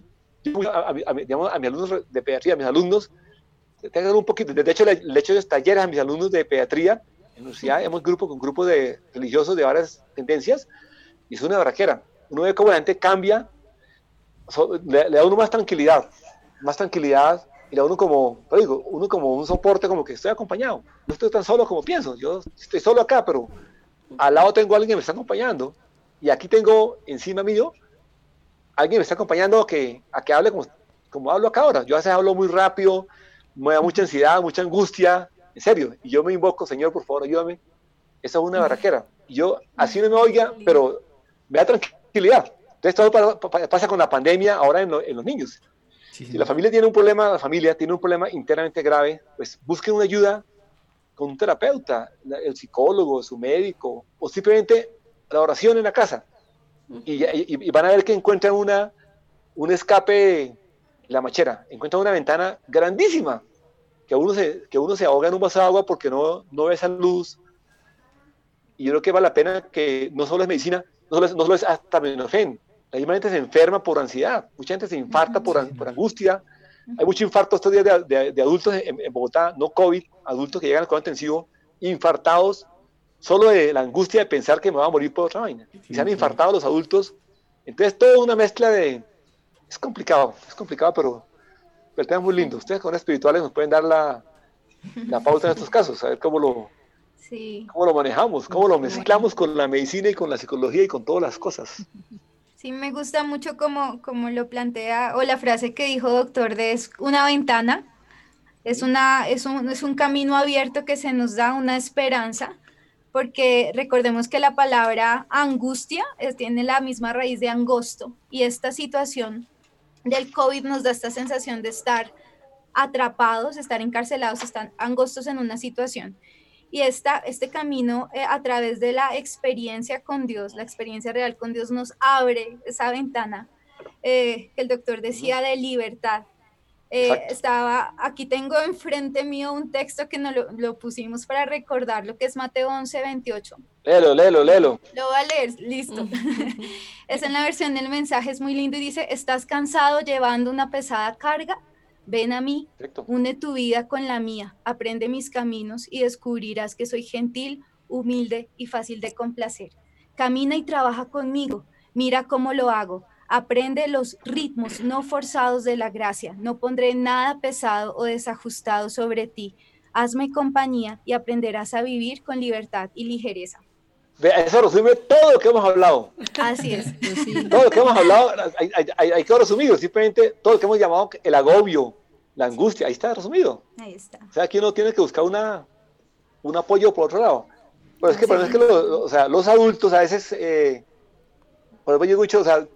yo, a, a, a, digamos, a mis alumnos de pediatría, a mis alumnos, un poquito, de hecho le, le he hecho talleres a mis alumnos de pediatría, en la universidad, hemos grupo con grupos de religiosos de varias tendencias, y es una barraquera, uno ve cómo la gente cambia, so, le, le da uno más tranquilidad, más tranquilidad, y le da uno como, pero digo, uno como un soporte, como que estoy acompañado, no estoy tan solo como pienso, yo estoy solo acá, pero al lado tengo a alguien que me está acompañando, y aquí tengo encima mío alguien me está acompañando que, a que hable como, como hablo acá ahora. Yo a veces hablo muy rápido, me da mucha ansiedad, mucha angustia, en serio. Y yo me invoco, Señor, por favor, ayúdame. Esa es una barraquera. Y yo, así no me oiga, pero me da tranquilidad. Entonces todo para, para, pasa con la pandemia ahora en, lo, en los niños. Sí, sí. Si la familia tiene un problema, la familia tiene un problema internamente grave, pues busquen una ayuda con un terapeuta, el psicólogo, su médico, o simplemente la oración en la casa. Y, y, y van a ver que encuentran una, un escape de la machera, encuentran una ventana grandísima, que uno se, que uno se ahoga en un vaso de agua porque no, no ve esa luz. Y yo creo que vale la pena que no solo es medicina, no solo es, no solo es acetaminofén, la misma gente se enferma por ansiedad, mucha gente se infarta por, por angustia, hay mucho infarto estos días de, de, de adultos en, en Bogotá, no COVID, adultos que llegan al cuidado intensivo, infartados, solo de la angustia de pensar que me voy a morir por otra vaina. Y se han infartado los adultos. Entonces, toda una mezcla de... Es complicado, es complicado, pero, pero el tema es muy lindo. Ustedes con espirituales nos pueden dar la, la pauta en estos casos, a ver cómo lo, sí. cómo lo manejamos, cómo lo mezclamos con la medicina y con la psicología y con todas las cosas. Sí, me gusta mucho como, como lo plantea, o la frase que dijo doctor de es una ventana, es, una, es, un, es un camino abierto que se nos da una esperanza, porque recordemos que la palabra angustia es, tiene la misma raíz de angosto, y esta situación del COVID nos da esta sensación de estar atrapados, estar encarcelados, estar angostos en una situación. Y esta, este camino eh, a través de la experiencia con Dios, la experiencia real con Dios nos abre esa ventana eh, que el doctor decía de libertad. Eh, estaba, aquí tengo enfrente mío un texto que no lo, lo pusimos para recordar lo que es Mateo once veintiocho. Léelo, léelo, léelo. Lo voy a leer, listo. Es en la versión del mensaje, es muy lindo y dice: ¿Estás cansado llevando una pesada carga? Ven a mí, Perfecto. Une tu vida con la mía, aprende mis caminos y descubrirás que soy gentil, humilde y fácil de complacer. Camina y trabaja conmigo, mira cómo lo hago. Aprende los ritmos no forzados de la gracia. No pondré nada pesado o desajustado sobre ti. Hazme compañía y aprenderás a vivir con libertad y ligereza. Eso resume todo lo que hemos hablado. Así es. Sí. Todo lo que hemos hablado, hay, hay, hay que resumirlo. Simplemente todo lo que hemos llamado el agobio, la angustia, ahí está resumido. Ahí está. O sea, aquí uno tiene que buscar una, un apoyo por otro lado. Pero es que, sí. pero es que lo, o sea, los adultos a veces, eh, por ejemplo, yo he dicho, o sea,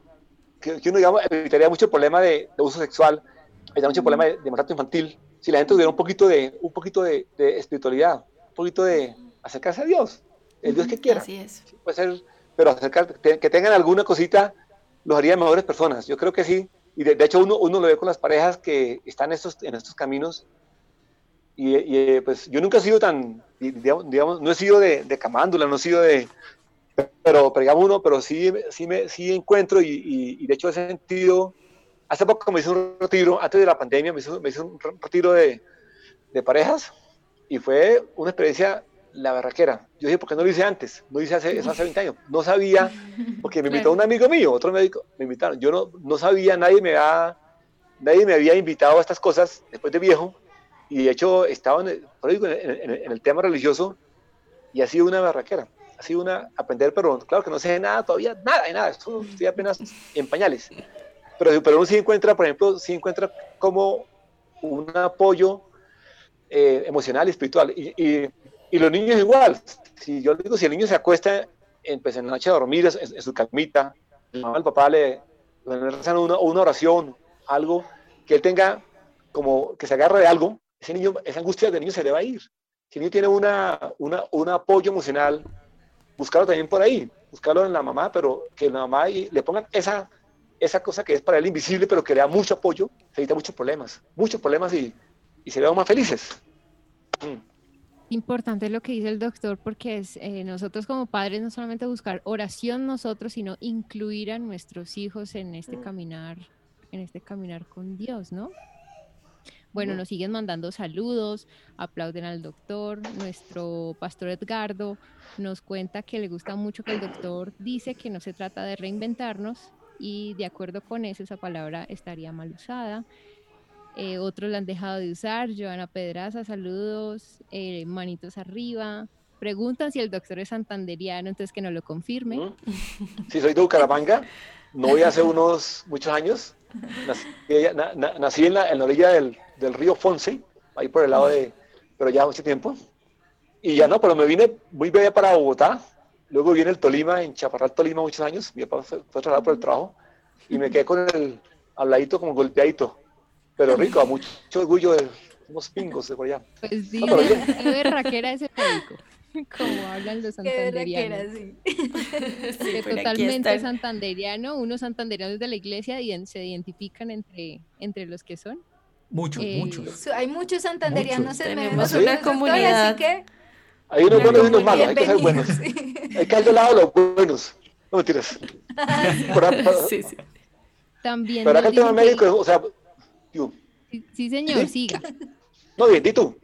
que uno, digamos, evitaría mucho el problema de, de uso sexual, evitaría mucho el problema de, de maltrato infantil, si la gente tuviera un poquito de, un poquito de, de espiritualidad, un poquito de acercarse a Dios, el Dios que quiera. Así es. Sí, puede ser, pero acercar, te, que tengan alguna cosita, los haría mejores personas, yo creo que sí, y de, de hecho uno, uno lo ve con las parejas que están estos, en estos caminos, y, y pues yo nunca he sido tan, digamos, no he sido de, de camándula, no he sido de... Pero, pero digamos uno, pero sí, sí, me, sí encuentro y, y, y de hecho he sentido, hace poco me hice un retiro, antes de la pandemia me hice, me hice un retiro de, de parejas y fue una experiencia la barraquera. Yo dije, ¿por qué no lo hice antes? No hice hace, eso hace veinte años. No sabía, porque me invitó un amigo mío, otro médico, me invitaron. Yo no, no sabía, nadie me, había, nadie me había invitado a estas cosas después de viejo y de hecho estaba en el, en, en el tema religioso y ha sido una barraquera. Ha sido una aprender, pero claro que no sé nada todavía, nada de nada, estoy apenas en pañales. Pero, pero uno sí encuentra, por ejemplo, sí encuentra como un apoyo eh, emocional y espiritual. Y, y, y los niños igual. Si yo digo, si el niño se acuesta en, pues, en la noche a dormir, en, en su camita, el mamá, el papá le, le rezan una, una oración, algo, que él tenga como que se agarre de algo, ese niño, esa angustia del niño se le va a ir. Si el niño tiene una, una, un apoyo emocional, buscarlo también por ahí, buscarlo en la mamá, pero que la mamá y le pongan esa, esa cosa que es para él invisible, pero que le da mucho apoyo, se evita muchos problemas, muchos problemas y, y se vean más felices. Mm. Importante lo que dice el doctor, porque es eh, nosotros como padres no solamente buscar oración nosotros, sino incluir a nuestros hijos en este mm. caminar, en este caminar con Dios, ¿no? Bueno, mm. nos siguen mandando saludos, aplauden al doctor. Nuestro pastor Edgardo nos cuenta que le gusta mucho que el doctor dice que no se trata de reinventarnos y de acuerdo con eso, esa palabra estaría mal usada. Eh, otros la han dejado de usar. Joana Pedraza, saludos, eh, manitos arriba. Preguntan si el doctor es santanderiano, entonces que nos lo confirme. Uh-huh. Sí, soy de Bucaramanga, no voy hace unos muchos años. Nací, na, na, nací en, la, en la orilla del, del río Fonce, ahí por el lado de... Pero ya hace tiempo. Y ya no, pero me vine muy bebé para Bogotá. Luego vine el Tolima, en Chaparral, Tolima, muchos años. Mi papá fue, fue trasladado por el trabajo. Y me quedé con el habladito como golpeadito. Pero rico, a mucho, mucho orgullo de unos pingos de por allá. Pues sí, ah, qué berraquera ese médico. Como hablan los santanderianos. Sí. Sí, totalmente santanderiano. Unos santanderianos de la iglesia y en, se identifican entre, entre los que son. Muchos, eh, muchos. Hay muchos santanderianos muchos. en Tenemos una doctor, comunidad. Así que... Hay unos buenos y unos malos, hay que ser buenos. Sí. Hay que al lado los buenos. No me tires. Sí, sí. También. Pero acá el tema médico, que... o sea... Digo, sí, sí, señor, ¿sí? Siga. No, bien, di tú.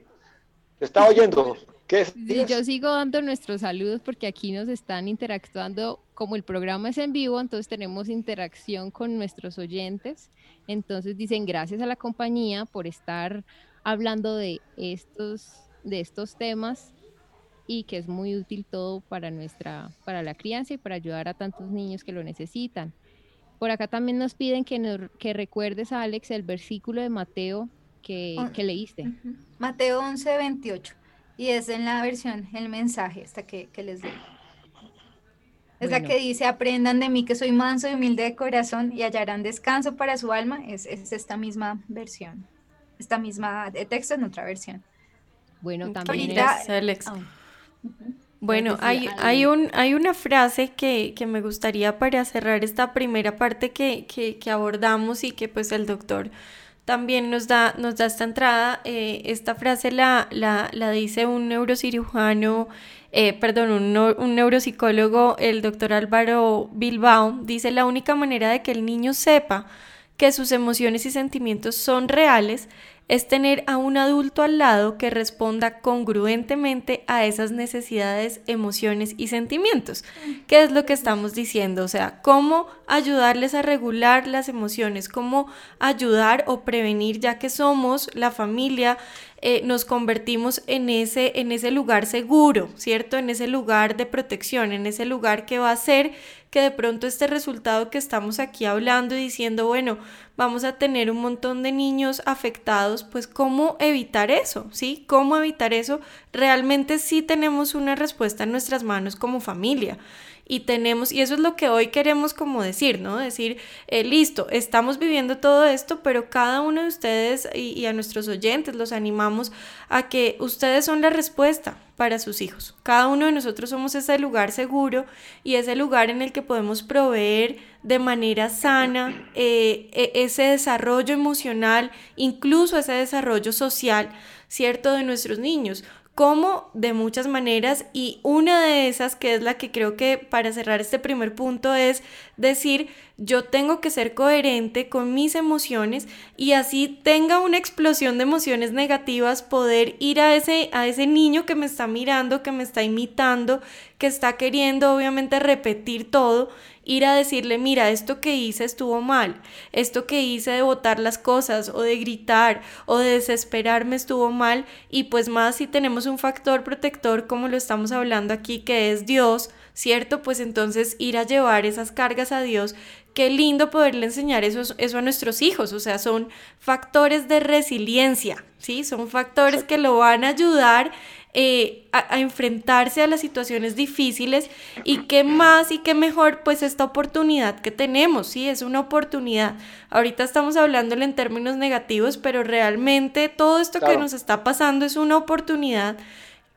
Te estaba oyendo. ¿Qué es? Sí, yo sigo dando nuestros saludos porque aquí nos están interactuando. Como el programa es en vivo, entonces tenemos interacción con nuestros oyentes. Entonces dicen gracias a la compañía por estar hablando de estos, de estos temas y que es muy útil todo para nuestra, para la crianza y para ayudar a tantos niños que lo necesitan. Por acá también nos piden que, nos, que recuerdes, a Alex, el versículo de Mateo que, que leíste. Uh-huh. Mateo once veintiocho. Y es en la versión, el mensaje, esta que, que les digo. Es bueno. La que dice, aprendan de mí que soy manso y humilde de corazón y hallarán descanso para su alma. Es, es esta misma versión, esta misma texto en otra versión. Bueno, también ahorita, es Alex. Oh. Uh-huh. Bueno, hay, hay, un, hay una frase que, que me gustaría para cerrar esta primera parte que, que, que abordamos y que pues el doctor también nos da, nos da esta entrada. Eh, esta frase la, la, la dice un neurocirujano, eh, perdón, un, un neuropsicólogo, el doctor Álvaro Bilbao, dice: la única manera de que el niño sepa que sus emociones y sentimientos son reales es tener a un adulto al lado que responda congruentemente a esas necesidades, emociones y sentimientos. ¿Qué es lo que estamos diciendo? O sea, cómo ayudarles a regular las emociones, cómo ayudar o prevenir, ya que somos la familia, eh, nos convertimos en ese, en ese lugar seguro, ¿cierto? En ese lugar de protección, en ese lugar que va a ser que de pronto este resultado que estamos aquí hablando y diciendo, bueno, vamos a tener un montón de niños afectados, pues ¿cómo evitar eso? ¿Sí? ¿Cómo evitar eso? Realmente sí tenemos una respuesta en nuestras manos como familia. Y tenemos, y eso es lo que hoy queremos como decir, ¿no? Decir, eh, listo, estamos viviendo todo esto, pero cada uno de ustedes y, y a nuestros oyentes los animamos a que ustedes son la respuesta para sus hijos. Cada uno de nosotros somos ese lugar seguro y ese lugar en el que podemos proveer de manera sana eh, ese desarrollo emocional, incluso ese desarrollo social, ¿cierto?, de nuestros niños. Como de muchas maneras, y una de esas, que es la que creo que para cerrar este primer punto, es decir, yo tengo que ser coherente con mis emociones y así tenga una explosión de emociones negativas, poder ir a ese, a ese niño que me está mirando, que me está imitando, que está queriendo obviamente repetir todo, ir a decirle, mira, esto que hice estuvo mal, esto que hice de botar las cosas o de gritar o de desesperarme estuvo mal, y pues más si tenemos un factor protector como lo estamos hablando aquí, que es Dios, ¿cierto? Pues entonces ir a llevar esas cargas a Dios. Qué lindo poderle enseñar eso, eso a nuestros hijos, o sea, son factores de resiliencia, ¿sí? Son factores que lo van a ayudar eh, a, a enfrentarse a las situaciones difíciles, y qué más y qué mejor, pues esta oportunidad que tenemos, ¿sí? Es una oportunidad. Ahorita estamos hablándole en términos negativos, pero realmente todo esto claro. que nos está pasando es una oportunidad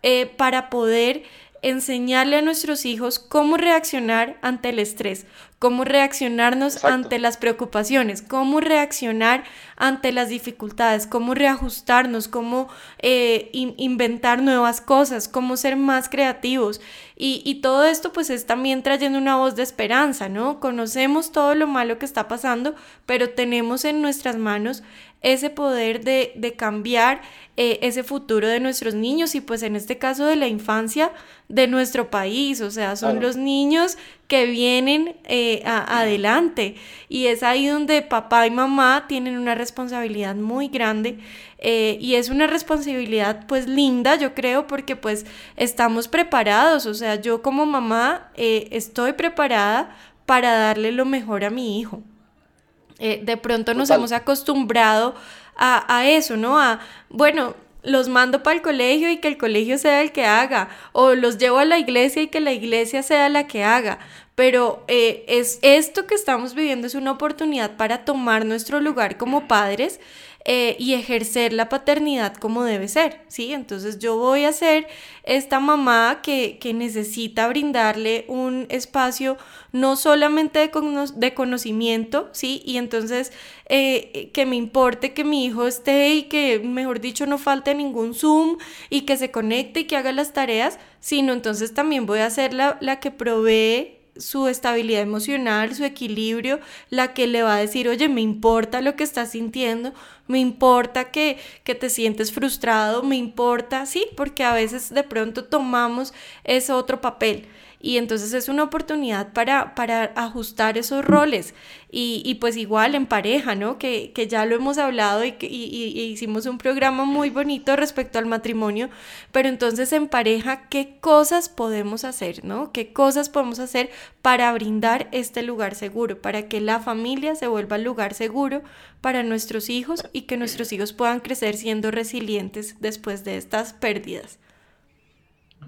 eh, para poder... enseñarle a nuestros hijos cómo reaccionar ante el estrés, cómo reaccionarnos Exacto. ante las preocupaciones, cómo reaccionar ante las dificultades, cómo reajustarnos, cómo eh, in- inventar nuevas cosas, cómo ser más creativos. Y, y todo esto pues es también trayendo una voz de esperanza, ¿no? Conocemos todo lo malo que está pasando, pero tenemos en nuestras manos ese poder de, de cambiar eh, ese futuro de nuestros niños, y pues en este caso de la infancia de nuestro país, o sea, son claro. los niños que vienen eh, a, adelante, y es ahí donde papá y mamá tienen una responsabilidad muy grande, eh, y es una responsabilidad pues linda, yo creo, porque pues estamos preparados, o sea, yo como mamá eh, estoy preparada para darle lo mejor a mi hijo. Eh, de pronto nos hemos acostumbrado a, a eso, ¿no? A, bueno, los mando para el colegio y que el colegio sea el que haga, o los llevo a la iglesia y que la iglesia sea la que haga, pero eh, es, esto que estamos viviendo es una oportunidad para tomar nuestro lugar como padres eh, y ejercer la paternidad como debe ser, ¿sí? Entonces yo voy a ser esta mamá que, que necesita brindarle un espacio no solamente de, cono- de conocimiento, ¿sí? Y entonces eh, que me importe que mi hijo esté y que, mejor dicho, no falte ningún Zoom y que se conecte y que haga las tareas, sino entonces también voy a ser la, la que provee su estabilidad emocional, su equilibrio, la que le va a decir, oye, me importa lo que estás sintiendo, me importa que, que te sientes frustrado, me importa, sí, porque a veces de pronto tomamos ese otro papel, y entonces es una oportunidad para, para ajustar esos roles, y, y pues igual en pareja, ¿no? Que, que ya lo hemos hablado y, y, y hicimos un programa muy bonito respecto al matrimonio, pero entonces en pareja, ¿qué cosas podemos hacer, ¿no? ¿Qué cosas podemos hacer para brindar este lugar seguro, para que la familia se vuelva el lugar seguro para nuestros hijos y que nuestros hijos puedan crecer siendo resilientes después de estas pérdidas?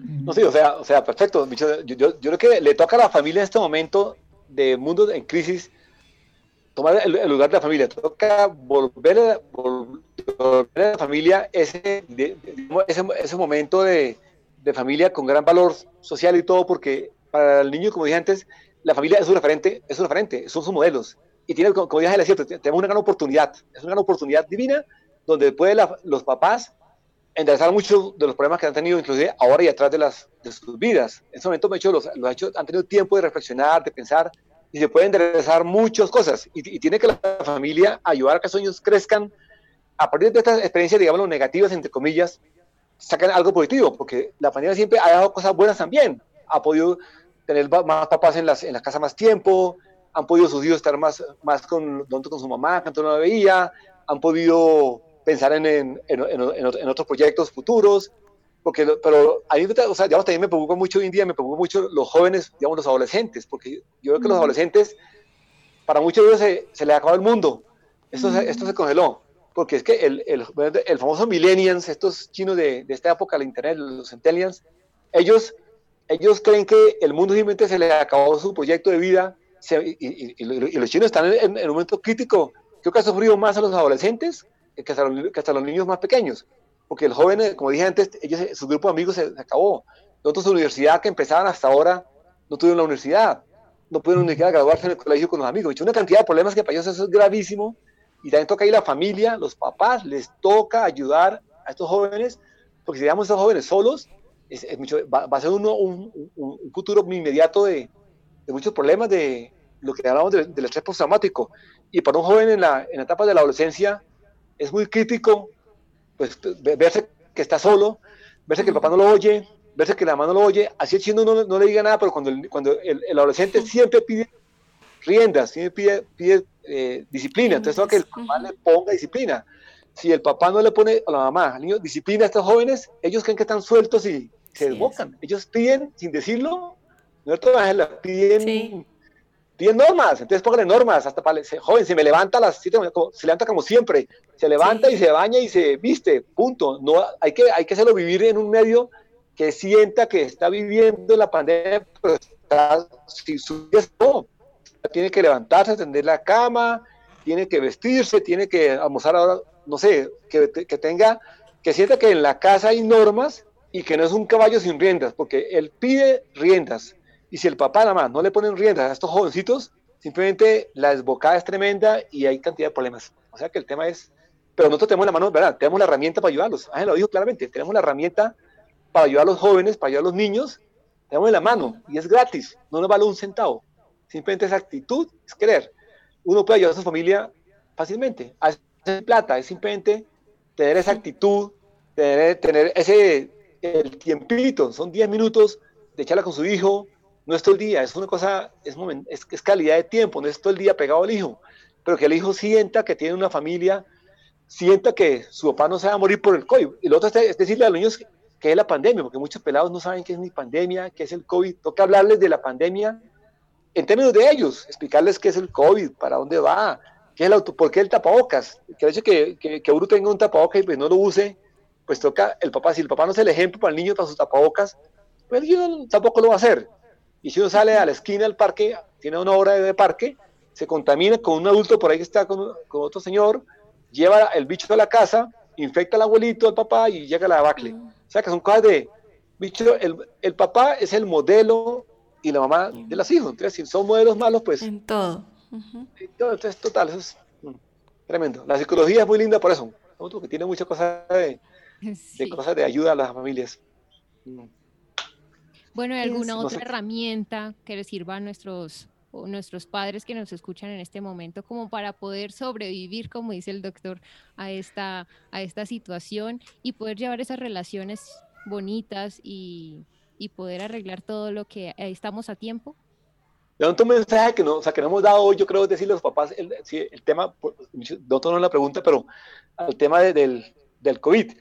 No, sí, o sea, o sea, perfecto. Yo, yo, yo creo que le toca a la familia en este momento de mundo en crisis tomar el, el lugar de la familia. Toca volver a, volver a la familia ese, de, ese, ese momento de, de familia con gran valor social y todo, porque para el niño, como dije antes, la familia es su referente, es su referente, son sus modelos. Y tiene, como dije, es cierto, tenemos una gran oportunidad, es una gran oportunidad divina donde pueden los papás enderezar muchos de los problemas que han tenido, inclusive ahora y atrás de, las, de sus vidas. En este momento, me he hecho, los, los hecho, han tenido tiempo de reflexionar, de pensar, y se pueden enderezar muchas cosas. Y, y tiene que la familia ayudar a que esos niños crezcan. A partir de estas experiencias, digamos, negativas, entre comillas, sacan algo positivo, porque la familia siempre ha dado cosas buenas también. Ha podido tener más papás en las, en las casas más tiempo, han podido sus hijos estar más, más con, con su mamá, que antes no la veía, han podido pensar en, en, en, en, en otros proyectos futuros, porque, pero a mí, o sea, digamos, también me preocupa mucho hoy en día, me preocupa mucho los jóvenes, digamos, los adolescentes, porque yo creo que mm. los adolescentes, para muchos de ellos se, se les acabó el mundo, esto, mm. se, esto se congeló, porque es que el, el, el famoso millennials, estos chinos de, de esta época, el internet, los centennials, ellos, ellos creen que el mundo simplemente se les acabó su proyecto de vida, se, y, y, y los chinos están en, en un momento crítico. Creo que ha sufrido más a los adolescentes que hasta, los, que hasta los niños más pequeños, porque el joven, como dije antes, ellos, su grupo de amigos se, se acabó. Nosotros, su universidad que empezaban hasta ahora, no tuvieron la universidad, no pudieron ni siquiera graduarse en el colegio con los amigos. Una cantidad de problemas que para ellos eso es gravísimo, y también toca ahí la familia, los papás, les toca ayudar a estos jóvenes, porque si dejamos a estos jóvenes solos, es, es mucho, va, va a ser uno, un, un, un futuro muy inmediato de, de muchos problemas, de lo que hablamos del de estrés postraumático. Y para un joven en la, en la etapa de la adolescencia, es muy crítico, pues, verse que está solo, verse que el papá no lo oye, verse que la mamá no lo oye. Así el chino no, no le diga nada, pero cuando el, cuando el, el adolescente siempre pide riendas, siempre pide, pide eh, disciplina. Entonces, no, que el papá le ponga disciplina. Si el papá no le pone a la mamá, al niño, disciplina a estos jóvenes, ellos creen que están sueltos y se desbocan. Sí, ellos piden, sin decirlo, no piden... Sí. diez normas, entonces póngale normas, hasta para el joven, se me levanta a las siete, se levanta como siempre, se levanta sí. y se baña y se viste, punto. No, hay que, hay que hacerlo vivir en un medio que sienta que está viviendo la pandemia, pero está, si sube, no, tiene que levantarse, tender la cama, tiene que vestirse, tiene que almorzar ahora, no sé, que, que tenga, que sienta que en la casa hay normas y que no es un caballo sin riendas, porque él pide riendas. Y si el papá, la mamá, no le ponen riendas a estos jovencitos, simplemente la desbocada es tremenda y hay cantidad de problemas. O sea que el tema es... Pero nosotros tenemos la mano, ¿verdad? Tenemos la herramienta para ayudarlos. Ángela lo dijo claramente. Tenemos la herramienta para ayudar a los jóvenes, para ayudar a los niños. Tenemos la mano y es gratis. No nos vale un centavo. Simplemente esa actitud es querer. Uno puede ayudar a su familia fácilmente. Hacer plata es simplemente tener esa actitud, tener, tener ese el tiempito. Son diez minutos de charla con su hijo, No es todo el día, es una cosa, es, moment, es, es calidad de tiempo, no es todo el día pegado al hijo, pero que el hijo sienta que tiene una familia, sienta que su papá no se va a morir por el COVID. Y lo otro es, es decirle a los niños qué es la pandemia, porque muchos pelados no saben qué es ni pandemia, qué es el COVID. Toca hablarles de la pandemia en términos de ellos, explicarles qué es el COVID, para dónde va, qué es el auto, por qué el tapabocas, que el hecho que, que, que uno tenga un tapabocas y pues no lo use, pues toca el papá, si el papá no es el ejemplo para el niño, para sus tapabocas, pues el niño tampoco lo va a hacer. Y si uno sale a la esquina del parque, tiene una hora de parque, se contamina con un adulto por ahí que está con, con otro señor, lleva el bicho a la casa, infecta al abuelito, al papá y llega a la debacle. O sea que son cosas de, bicho, el, el papá es el modelo y la mamá de las hijas. Entonces, si son modelos malos, pues... En todo. Uh-huh. Entonces, total, eso es tremendo. La psicología es muy linda por eso, que tiene muchas cosas de, sí. de cosas de ayuda a las familias. Bueno, ¿hay alguna no otra sé. herramienta que les sirva a nuestros, a nuestros padres que nos escuchan en este momento como para poder sobrevivir, como dice el doctor, a esta, a esta situación y poder llevar esas relaciones bonitas y, y poder arreglar todo lo que estamos a tiempo? Un mensaje que, no, o sea, que no hemos dado hoy, yo creo, es decirle a los papás el, el tema, doctor no es la pregunta, pero al tema de, del, del COVID.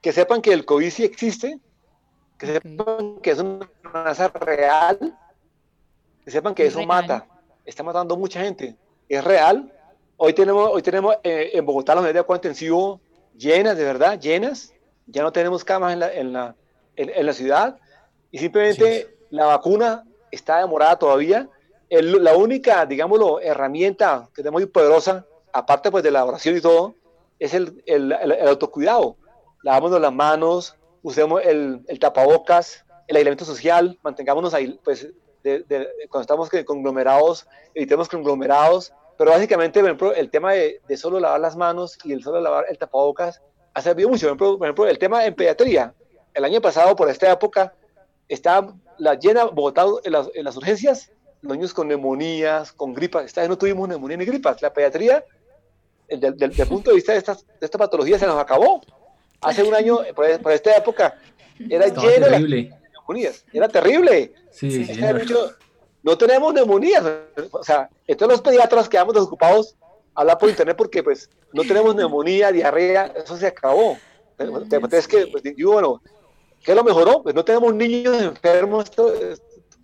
Que sepan que el COVID sí existe, que sepan que es una amenaza real, que sepan que es eso real. Mata, está matando mucha gente, es real. Hoy tenemos, hoy tenemos eh, en Bogotá las unidades de cuidado intensivo llenas, de verdad, llenas, ya no tenemos camas en la, en la, en, en la ciudad, y simplemente sí. la vacuna está demorada todavía. El, la única, digámoslo, herramienta que tenemos muy poderosa, aparte pues de la oración y todo, es el, el, el, el autocuidado. Lavámonos las manos, usemos el, el tapabocas, el aislamiento social, mantengámonos ahí, pues, de, de, cuando estamos conglomerados, evitemos conglomerados, pero básicamente, por ejemplo, el tema de, de solo lavar las manos y el solo lavar el tapabocas ha servido mucho. Por ejemplo, el tema en pediatría, el año pasado, por esta época, estaba la llena Bogotá en las, en las urgencias, los niños con neumonías, con gripas. Esta vez no tuvimos neumonía ni gripas. La pediatría, desde el, el, el punto de vista de estas, de esta patología, se nos acabó. Hace un año, por, por esta época, era Estaba lleno terrible. De neumonías. Era terrible. Sí, este dicho, no tenemos neumonías. O sea, entonces los pediatras quedamos desocupados a hablar por internet porque pues no tenemos neumonía, diarrea, eso se acabó. Entonces, sí. que, pues, yo, bueno, ¿qué lo mejoró? Pues no tenemos niños enfermos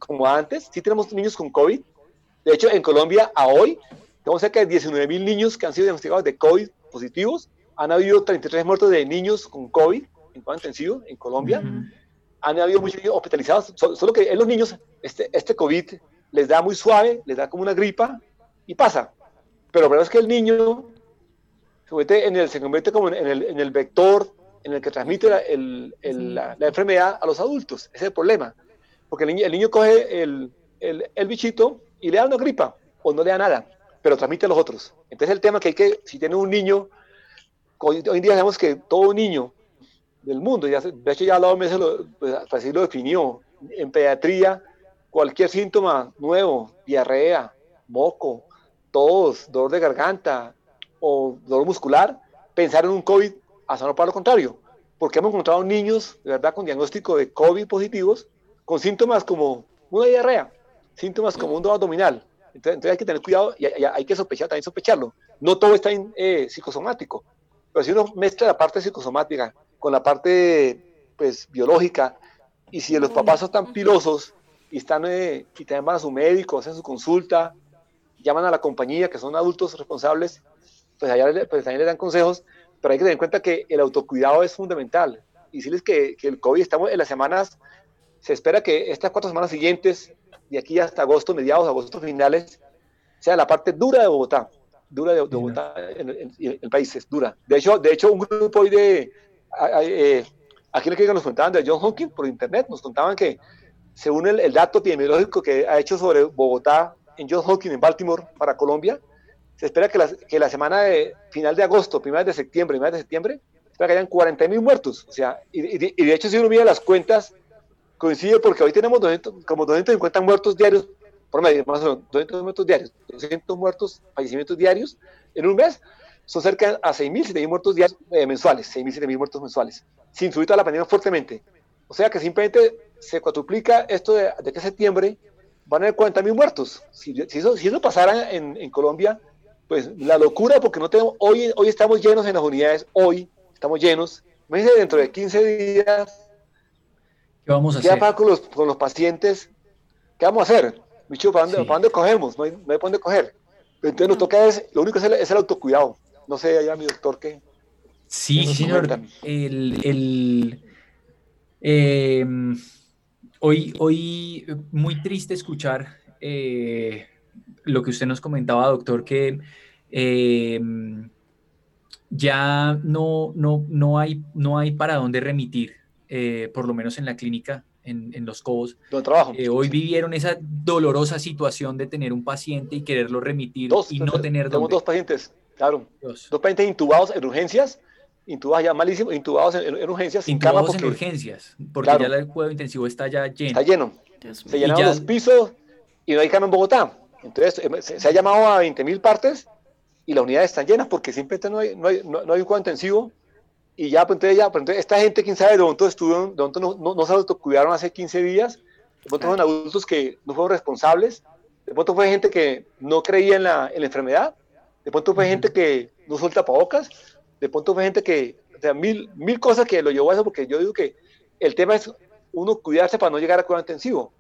como antes, sí tenemos niños con COVID. De hecho, en Colombia, a hoy, tenemos cerca de diecinueve mil niños que han sido diagnosticados de COVID positivos. Han habido treinta y tres muertos de niños con COVID en cuidado intensivo en Colombia. Uh-huh. Han habido muchos niños hospitalizados. Solo, solo que en los niños este, este COVID les da muy suave, les da como una gripa y pasa. Pero lo primero es que el niño se convierte en el, se convierte como en el, en el vector en el que transmite la, el, el, la, la enfermedad a los adultos. Ese es el problema. Porque el niño, el niño coge el, el, el bichito y le da una gripa o no le da nada, pero transmite a los otros. Entonces el tema que hay que, si tiene un niño... Hoy, hoy en día sabemos que todo niño del mundo, ya, de hecho ya la O M S lo, pues, así lo definió, en pediatría, cualquier síntoma nuevo, diarrea, moco, tos, dolor de garganta o dolor muscular, pensar en un COVID hasta no para lo contrario, porque hemos encontrado niños de verdad con diagnóstico de COVID positivos, con síntomas como una diarrea, síntomas como un dolor abdominal. Entonces, entonces hay que tener cuidado y hay, hay que sospechar, también sospecharlo. No todo está en, eh, psicosomático. Pero si uno mezcla la parte psicosomática con la parte, pues, biológica, y si los papás son tan pilosos y están eh, y también van a su médico, hacen su consulta, llaman a la compañía, que son adultos responsables, pues allá pues, también le dan consejos, pero hay que tener en cuenta que el autocuidado es fundamental. Y decirles que, que el COVID, estamos en las semanas, se espera que estas cuatro semanas siguientes, de aquí hasta agosto, mediados, agosto finales, sea la parte dura de Bogotá. dura de, de Bogotá, en, en, en el país, es dura. De hecho, de hecho un grupo hoy de, a, a, eh, aquí lo que nos contaban de Johns Hopkins por internet, nos contaban que según el, el dato epidemiológico que ha hecho sobre Bogotá, en Johns Hopkins, en Baltimore, para Colombia, se espera que la, que la semana de final de agosto, primera de septiembre, primera de septiembre, se espera que hayan cuarenta mil muertos. O sea, y, y, de, y de hecho, si uno mira las cuentas, coincide porque hoy tenemos doscientos, como doscientos cincuenta muertos diarios, por medio, más o menos, doscientos muertos diarios, doscientos muertos, fallecimientos diarios en un mes, son cerca a seis mil, siete mil muertos diarios eh, mensuales, seis mil, siete mil muertos mensuales, sin subir toda la pandemia fuertemente. O sea que simplemente se cuatruplica esto de, de que septiembre van a haber cuarenta mil muertos. Si, si, eso, si eso pasara en, en Colombia, pues la locura, porque no tenemos, hoy, hoy estamos llenos en las unidades, hoy estamos llenos. Me dice dentro de quince días, ¿qué vamos a ¿qué hacer? Pasa con los, con los pacientes? ¿Qué vamos a hacer? Micho, ¿para dónde, sí. ¿para dónde cogemos? No hay, no hay para dónde coger. Entonces nos toca, es, lo único es el, es el autocuidado. No sé, allá mi doctor, ¿qué? Sí, ¿qué señor, el... el eh, hoy, hoy muy triste escuchar eh, lo que usted nos comentaba, doctor, que eh, ya no, no, no, hay, no hay para dónde remitir, eh, por lo menos en la clínica. En, en Los Caobos, eh, hoy vivieron esa dolorosa situación de tener un paciente y quererlo remitir dos, y no tener tenemos dónde. Dos pacientes, claro, dos. dos pacientes intubados en urgencias, intubados ya malísimos, intubados en, en urgencias, sin intubados cama porque, en urgencias, porque claro, ya el cuidado intensivo está ya lleno. Está lleno, se llenaron ya los pisos y no hay cama en Bogotá, entonces se, se ha llamado a veinte mil partes y las unidades están llenas porque simplemente no hay, no hay, no, no hay un cuidado intensivo. Y ya, pues entonces, ya, pues entonces, esta gente, quién sabe, de pronto estuvieron, de pronto no, no, no se autocuidaron hace quince días, de pronto fueron adultos que no fueron responsables, de pronto fue gente que no creía en la, en la enfermedad, de pronto fue gente que no usó el tapabocas, de pronto fue gente que, o sea, mil, mil cosas que lo llevó a eso, porque yo digo que el tema es uno cuidarse para no llegar a cuidado intensivo.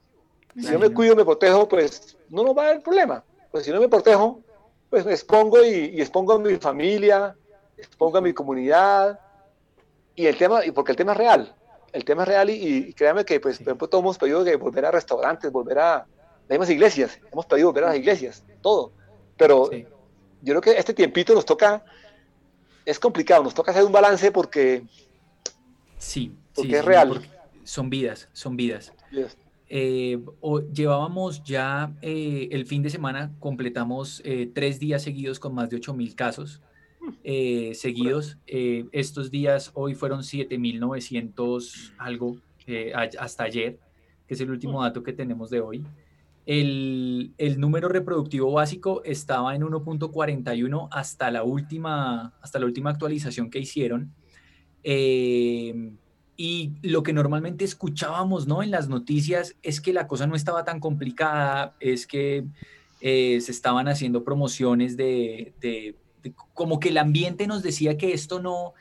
Si yo me cuido, me protejo, pues no nos va a haber problema. Pues si no me protejo, pues me expongo y, y expongo a mi familia, expongo a mi comunidad. Y el tema, porque el tema es real, el tema es real y, y créanme que, pues, por ejemplo, todos hemos pedido que volver a restaurantes, volver a las mismas iglesias, hemos pedido volver a las iglesias, todo, pero sí, yo creo que este tiempito nos toca, es complicado, nos toca hacer un balance porque, sí, porque sí, es real. Porque son vidas, son vidas. Yes. Eh, o, llevábamos ya, eh, el fin de semana completamos eh, tres días seguidos con más de ocho mil casos. Eh, seguidos, eh, estos días hoy fueron siete mil novecientos algo, eh, hasta ayer, que es el último dato que tenemos de hoy. El, el número reproductivo básico estaba en uno punto cuarenta y uno hasta la última, hasta la última actualización que hicieron, eh, y lo que normalmente escuchábamos, ¿no?, en las noticias es que la cosa no estaba tan complicada, es que eh, se estaban haciendo promociones de, de como que el ambiente nos decía que esto no,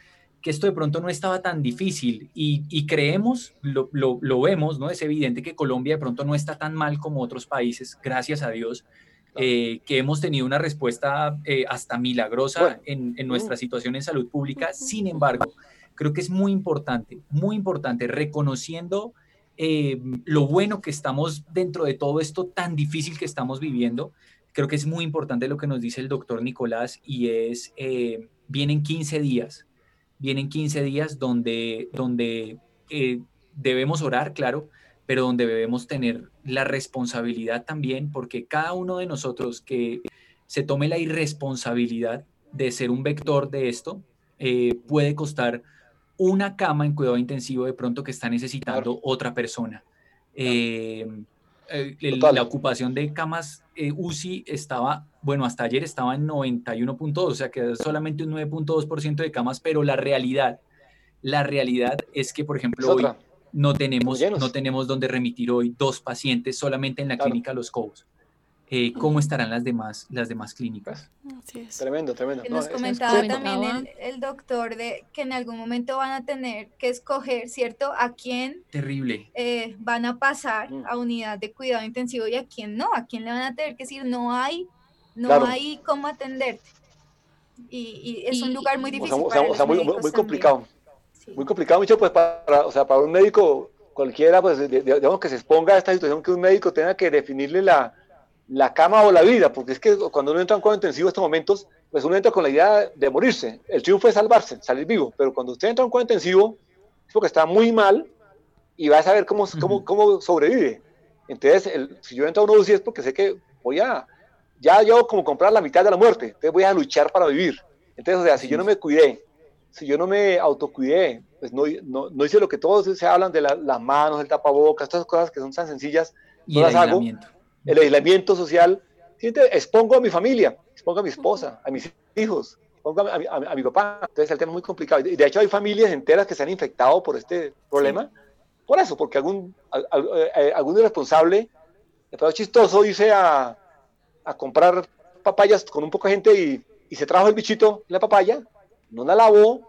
que esto de pronto no estaba tan difícil y, y creemos, lo, lo, lo vemos, ¿no? Es evidente que Colombia de pronto no está tan mal como otros países, gracias a Dios, claro, eh, que hemos tenido una respuesta eh, hasta milagrosa, bueno, en, en nuestra situación en salud pública. Sin embargo, creo que es muy importante, muy importante, reconociendo eh, lo bueno que estamos dentro de todo esto tan difícil que estamos viviendo. Creo que es muy importante lo que nos dice el doctor Nicolás y es, eh, vienen quince días, vienen quince días donde, donde eh, debemos orar, claro, pero donde debemos tener la responsabilidad también, porque cada uno de nosotros que se tome la irresponsabilidad de ser un vector de esto, eh, puede costar una cama en cuidado intensivo de pronto que está necesitando otra persona. Eh, El, la ocupación de camas eh, U C I estaba, bueno, hasta ayer estaba en noventa y uno punto dos, o sea que solamente un nueve punto dos por ciento de camas, pero la realidad, la realidad es que, por ejemplo, hoy no tenemos, no tenemos donde remitir hoy dos pacientes solamente en la claro. clínica Los Caobos. Eh, ¿Cómo estarán las demás, las demás clínicas? Así es. Tremendo, tremendo. Nos no, comentaba es también el, el doctor de que en algún momento van a tener que escoger, ¿cierto?, a quién terrible eh, van a pasar a unidad de cuidado intensivo y a quién no, a quién le van a tener que decir no hay, no claro. hay cómo atenderte. Y, y es y, un lugar muy difícil. O sea, para o sea, los muy, muy complicado. Sí. Muy complicado, mucho, pues, para, o sea, para un médico cualquiera, pues, de, de, digamos que se exponga a esta situación, que un médico tenga que definirle la la cama o la vida, porque es que cuando uno entra en cuidado intensivo en estos momentos, pues uno entra con la idea de morirse, el triunfo es salvarse, salir vivo, pero cuando usted entra en cuidado intensivo es porque está muy mal y va a saber cómo, uh-huh. cómo, cómo sobrevive. Entonces, el, si yo entro a una U C I es porque sé que voy a, ya llevo como comprar la mitad de la muerte, entonces voy a luchar para vivir. Entonces, o sea, si yo no me cuidé, si yo no me autocuidé, pues no, no, no hice lo que todos se hablan de la, las manos, el tapabocas, todas esas cosas que son tan sencillas, no las hago. El aislamiento social, expongo a mi familia, expongo a mi esposa, a mis hijos, expongo a mi, a, a mi papá. Entonces el tema es muy complicado. De hecho hay familias enteras que se han infectado por este problema, Por eso, porque algún, algún irresponsable, de pedo chistoso, hice a, a comprar papayas con un poco de gente y, y se trajo el bichito, la papaya, no la lavó,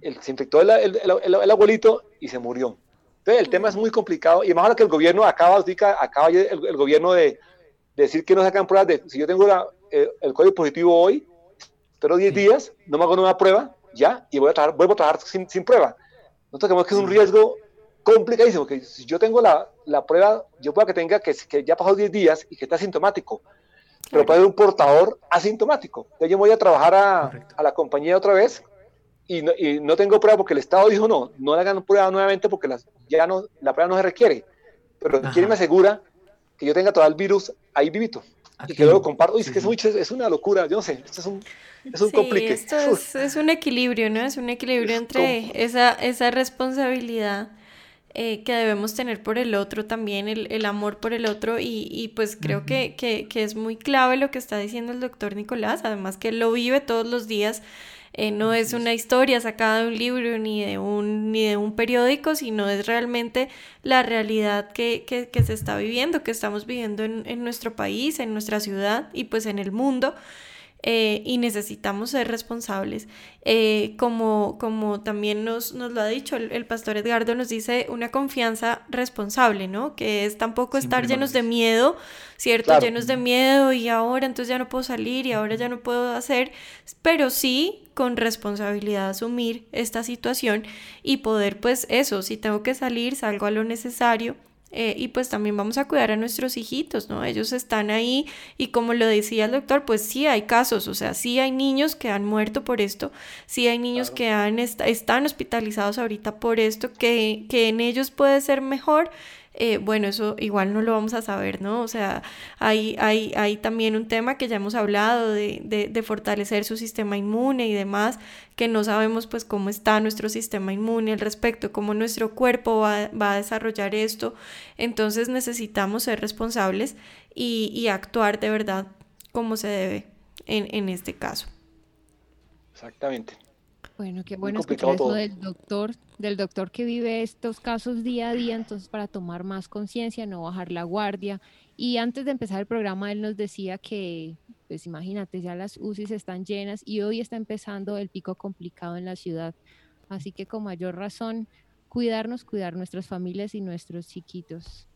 el, se infectó el, el, el, el abuelito y se murió. Entonces, el tema es muy complicado. Y más ahora que el gobierno acaba, acaba el, el gobierno de, de decir que no sacan pruebas. De, si yo tengo la, el, el código positivo hoy, espero diez días, no me hago nueva prueba, ya, y voy a trabajar, vuelvo a trabajar sin, sin prueba. Nosotros creemos que es un riesgo complicadísimo, porque si yo tengo la, la prueba, yo pueda que tenga que, que ya pasó diez días y que está asintomático, pero puede haber un portador asintomático. Entonces yo me voy a trabajar a, a la compañía otra vez y no, y no tengo prueba porque el Estado dijo no, no le hagan prueba nuevamente porque las, ya no, la prueba no se requiere. Pero ¿quién me asegura que yo tenga todo el virus ahí vivito? Aquí. Y que luego comparto. Uy, es que es, muy, es una locura, yo no sé, esto es un, es un sí, complique. Esto es, es un equilibrio, ¿no? Es un equilibrio es entre esa, esa responsabilidad Eh, que debemos tener por el otro también, el, el amor por el otro, y, y pues creo uh-huh. que, que, que es muy clave lo que está diciendo el doctor Nicolás, además que él lo vive todos los días, eh, no es una historia sacada de un libro ni de un, ni de un periódico, sino es realmente la realidad que, que, que se está viviendo, que estamos viviendo en, en nuestro país, en nuestra ciudad y pues en el mundo. Eh, y necesitamos ser responsables, eh, como, como también nos, nos lo ha dicho el, el pastor Edgardo, nos dice una confianza responsable, ¿no? Que es tampoco sí, estar llenos de miedo, ¿cierto? Claro. Llenos de miedo y ahora entonces ya no puedo salir y ahora ya no puedo hacer, pero sí con responsabilidad asumir esta situación y poder pues eso, si tengo que salir, salgo a lo necesario. Eh, y pues también vamos a cuidar a nuestros hijitos, ¿no? Ellos están ahí y como lo decía el doctor, pues sí hay casos, o sea, sí hay niños que han muerto por esto, sí hay niños claro. que han est- están hospitalizados ahorita por esto, que, que en ellos puede ser mejor. Eh, bueno, eso igual no lo vamos a saber, ¿no? O sea, hay, hay, hay también un tema que ya hemos hablado de, de, de fortalecer su sistema inmune y demás, que no sabemos pues cómo está nuestro sistema inmune al respecto, cómo nuestro cuerpo va, va a desarrollar esto. Entonces necesitamos ser responsables y, y actuar de verdad como se debe en, en este caso. Exactamente. Bueno, qué bueno escuchar eso del doctor, del doctor que vive estos casos día a día, entonces para tomar más conciencia, no bajar la guardia. Y antes de empezar el programa, él nos decía que, pues imagínate, ya las U C Is están llenas y hoy está empezando el pico complicado en la ciudad. Así que con mayor razón, cuidarnos, cuidar nuestras familias y nuestros chiquitos.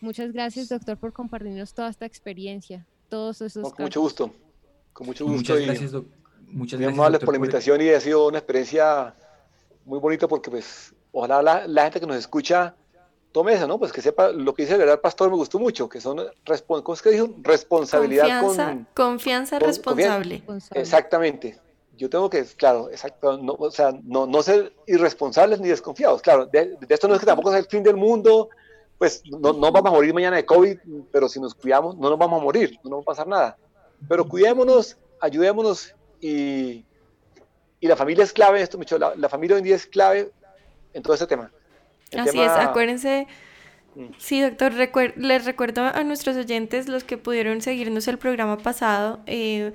Muchas gracias, doctor, por compartirnos toda esta experiencia, todos esos casos. Con mucho gusto, con mucho gusto. Muchas gracias, doctor. Muchas gracias, muy amables por la invitación y ha sido una experiencia muy bonita porque pues ojalá la, la gente que nos escucha tome eso, ¿no? Pues que sepa lo que dice el verdadero pastor, me gustó mucho, que son respons- ¿cómo es que dijo? responsabilidad confianza, con confianza con, responsable. Confianza. Exactamente. Yo tengo que, claro, exacto, no, o sea, no, no ser irresponsables ni desconfiados. Claro, de, de esto no es que tampoco sea el fin del mundo, pues no, no vamos a morir mañana de COVID, pero si nos cuidamos no nos vamos a morir, no nos va a pasar nada. Pero cuidémonos, ayudémonos. Y, y la familia es clave en esto, Micho, la, la familia hoy en día es clave en todo este tema. El Así tema... es, acuérdense, mm. sí doctor, recuer... les recuerdo a nuestros oyentes, los que pudieron seguirnos el programa pasado, eh,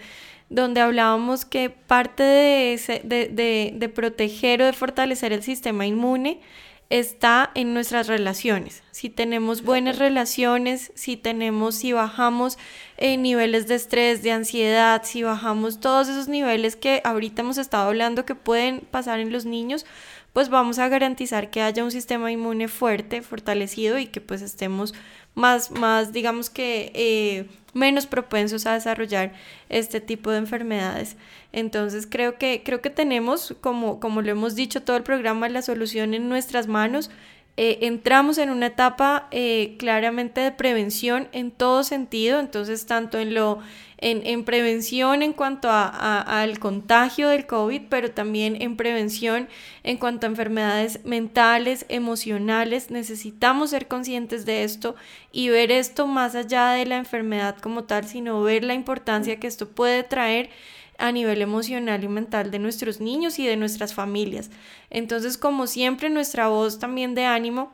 donde hablábamos que parte de, ese, de, de, de proteger o de fortalecer el sistema inmune está en nuestras relaciones. Si tenemos buenas relaciones, si tenemos, si bajamos eh, niveles de estrés, de ansiedad, si bajamos todos esos niveles que ahorita hemos estado hablando que pueden pasar en los niños, pues vamos a garantizar que haya un sistema inmune fuerte, fortalecido y que pues estemos más, más digamos que eh, menos propensos a desarrollar este tipo de enfermedades. Entonces creo que, creo que tenemos, como, como lo hemos dicho todo el programa, la solución en nuestras manos. Eh, entramos en una etapa eh, claramente de prevención en todo sentido, entonces tanto en lo en, en prevención en cuanto a, a, al contagio del COVID, pero también en prevención en cuanto a enfermedades mentales, emocionales. Necesitamos ser conscientes de esto y ver esto más allá de la enfermedad como tal, sino ver la importancia que esto puede traer a nivel emocional y mental de nuestros niños y de nuestras familias. Entonces, como siempre, nuestra voz también de ánimo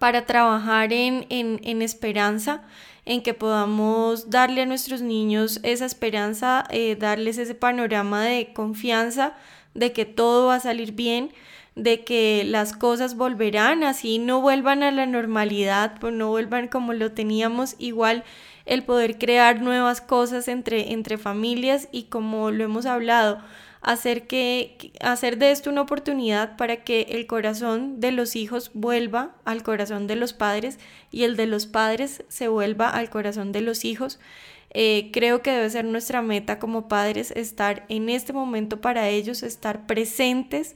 para trabajar en, en, en esperanza, en que podamos darle a nuestros niños esa esperanza, eh, darles ese panorama de confianza, de que todo va a salir bien, de que las cosas volverán, así no vuelvan a la normalidad, pues no vuelvan como lo teníamos, igual el poder crear nuevas cosas entre, entre familias y, como lo hemos hablado, hacer, que, hacer de esto una oportunidad para que el corazón de los hijos vuelva al corazón de los padres y el de los padres se vuelva al corazón de los hijos. Eh, creo que debe ser nuestra meta como padres estar en este momento para ellos, estar presentes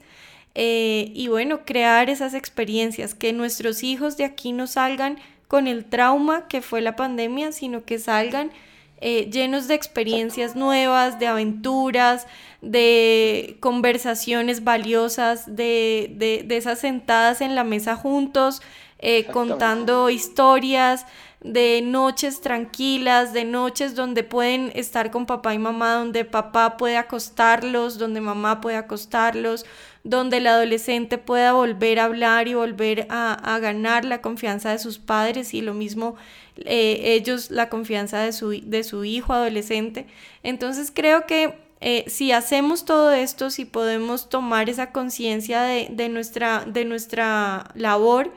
eh, y bueno, crear esas experiencias, que nuestros hijos de aquí no salgan con el trauma que fue la pandemia, sino que salgan eh, llenos de experiencias nuevas, de aventuras, de conversaciones valiosas, de, de, de esas sentadas en la mesa juntos, eh, contando historias, de noches tranquilas, de noches donde pueden estar con papá y mamá, donde papá puede acostarlos, donde mamá puede acostarlos, donde el adolescente pueda volver a hablar y volver a, a ganar la confianza de sus padres y lo mismo eh, ellos la confianza de su, de su hijo adolescente. Entonces creo que eh, si hacemos todo esto, si podemos tomar esa conciencia de, de, nuestra, de nuestra labor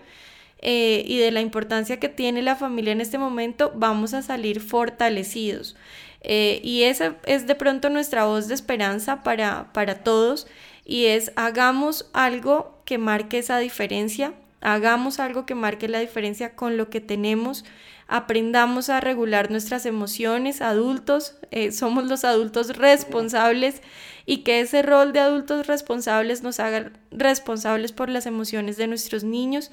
eh, y de la importancia que tiene la familia en este momento, vamos a salir fortalecidos. Eh, y esa es de pronto nuestra voz de esperanza para, para todos, y es: hagamos algo que marque esa diferencia, hagamos algo que marque la diferencia con lo que tenemos, aprendamos a regular nuestras emociones, adultos, eh, somos los adultos responsables, y que ese rol de adultos responsables nos haga responsables por las emociones de nuestros niños,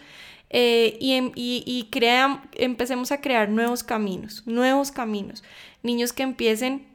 eh, y, y, y crea, empecemos a crear nuevos caminos, nuevos caminos, niños que empiecen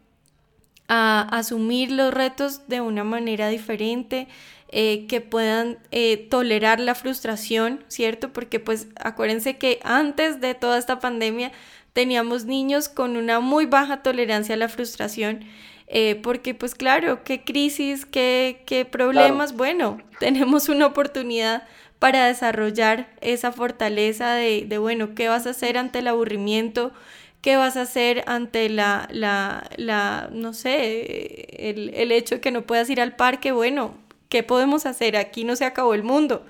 a asumir los retos de una manera diferente, eh, que puedan eh, tolerar la frustración, ¿cierto? Porque pues acuérdense que antes de toda esta pandemia teníamos niños con una muy baja tolerancia a la frustración, eh, porque pues claro, qué crisis, qué, qué problemas, claro. Bueno, tenemos una oportunidad para desarrollar esa fortaleza de, de bueno, ¿qué vas a hacer ante el aburrimiento? ¿Qué vas a hacer ante la, la, la no sé, el, el hecho de que no puedas ir al parque? Bueno, ¿qué podemos hacer? Aquí no se acabó el mundo.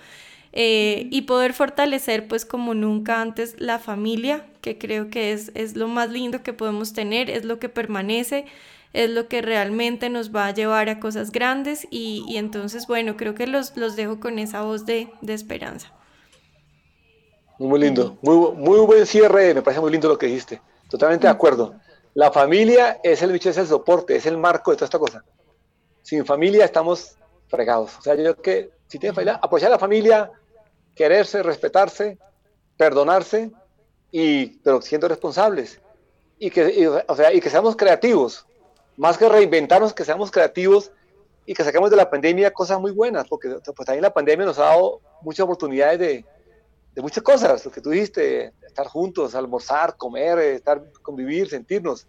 Eh, y poder fortalecer, pues, como nunca antes, la familia, que creo que es, es lo más lindo que podemos tener, es lo que permanece, es lo que realmente nos va a llevar a cosas grandes. Y, y entonces, bueno, creo que los, los dejo con esa voz de, de esperanza. Muy lindo. Muy, muy buen cierre. Me parece muy lindo lo que dijiste. Totalmente de acuerdo. La familia es el bicho, es el soporte, es el marco de toda esta cosa. Sin familia estamos fregados. O sea, yo creo que si tienes familia, apoyar a la familia, quererse, respetarse, perdonarse, y, pero siendo responsables. Y que, y, o sea, y que seamos creativos. Más que reinventarnos, que seamos creativos y que saquemos de la pandemia cosas muy buenas. Porque pues, también la pandemia nos ha dado muchas oportunidades de... de muchas cosas, lo que tú dijiste, estar juntos, almorzar, comer, estar, convivir, sentirnos,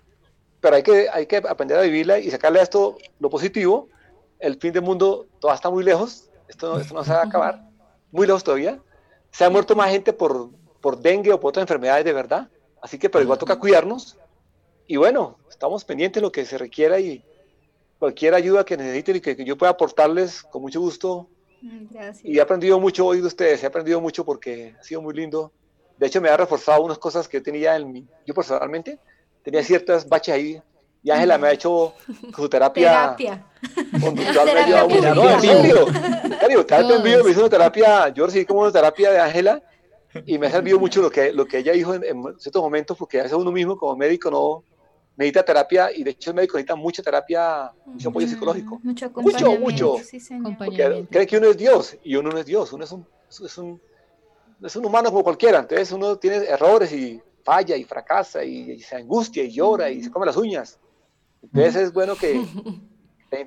pero hay que, hay que aprender a vivirla y sacarle a esto lo positivo. El fin del mundo todavía está muy lejos, esto no, esto no se va a acabar, muy lejos todavía, se ha muerto más gente por, por dengue o por otras enfermedades de verdad, así que pero igual toca cuidarnos, y bueno, estamos pendientes de lo que se requiera, y cualquier ayuda que necesiten y que, que yo pueda aportarles, con mucho gusto. Gracias. Y he aprendido mucho hoy de ustedes, he aprendido mucho porque ha sido muy lindo. De hecho, me ha reforzado unas cosas que yo tenía en mí. Yo personalmente tenía ciertas baches ahí. Y Ángela me ha hecho su terapia conductual. Me ha ayudado mucho. No, en vivo. Claro, tanto en vivo me hizo una terapia. Yo recibí como una terapia de Ángela y me ha servido mucho lo que, lo que ella dijo en, en ciertos momentos, porque a veces uno mismo como médico no necesita terapia, y de hecho el médico necesita mucha terapia, mucho apoyo psicológico. Mucho, mucho. mucho. Sí, porque cree que uno es Dios, y uno no es Dios, uno es un, es, un, es un humano como cualquiera, entonces uno tiene errores y falla y fracasa y, y se angustia y llora y se come las uñas. Entonces es bueno que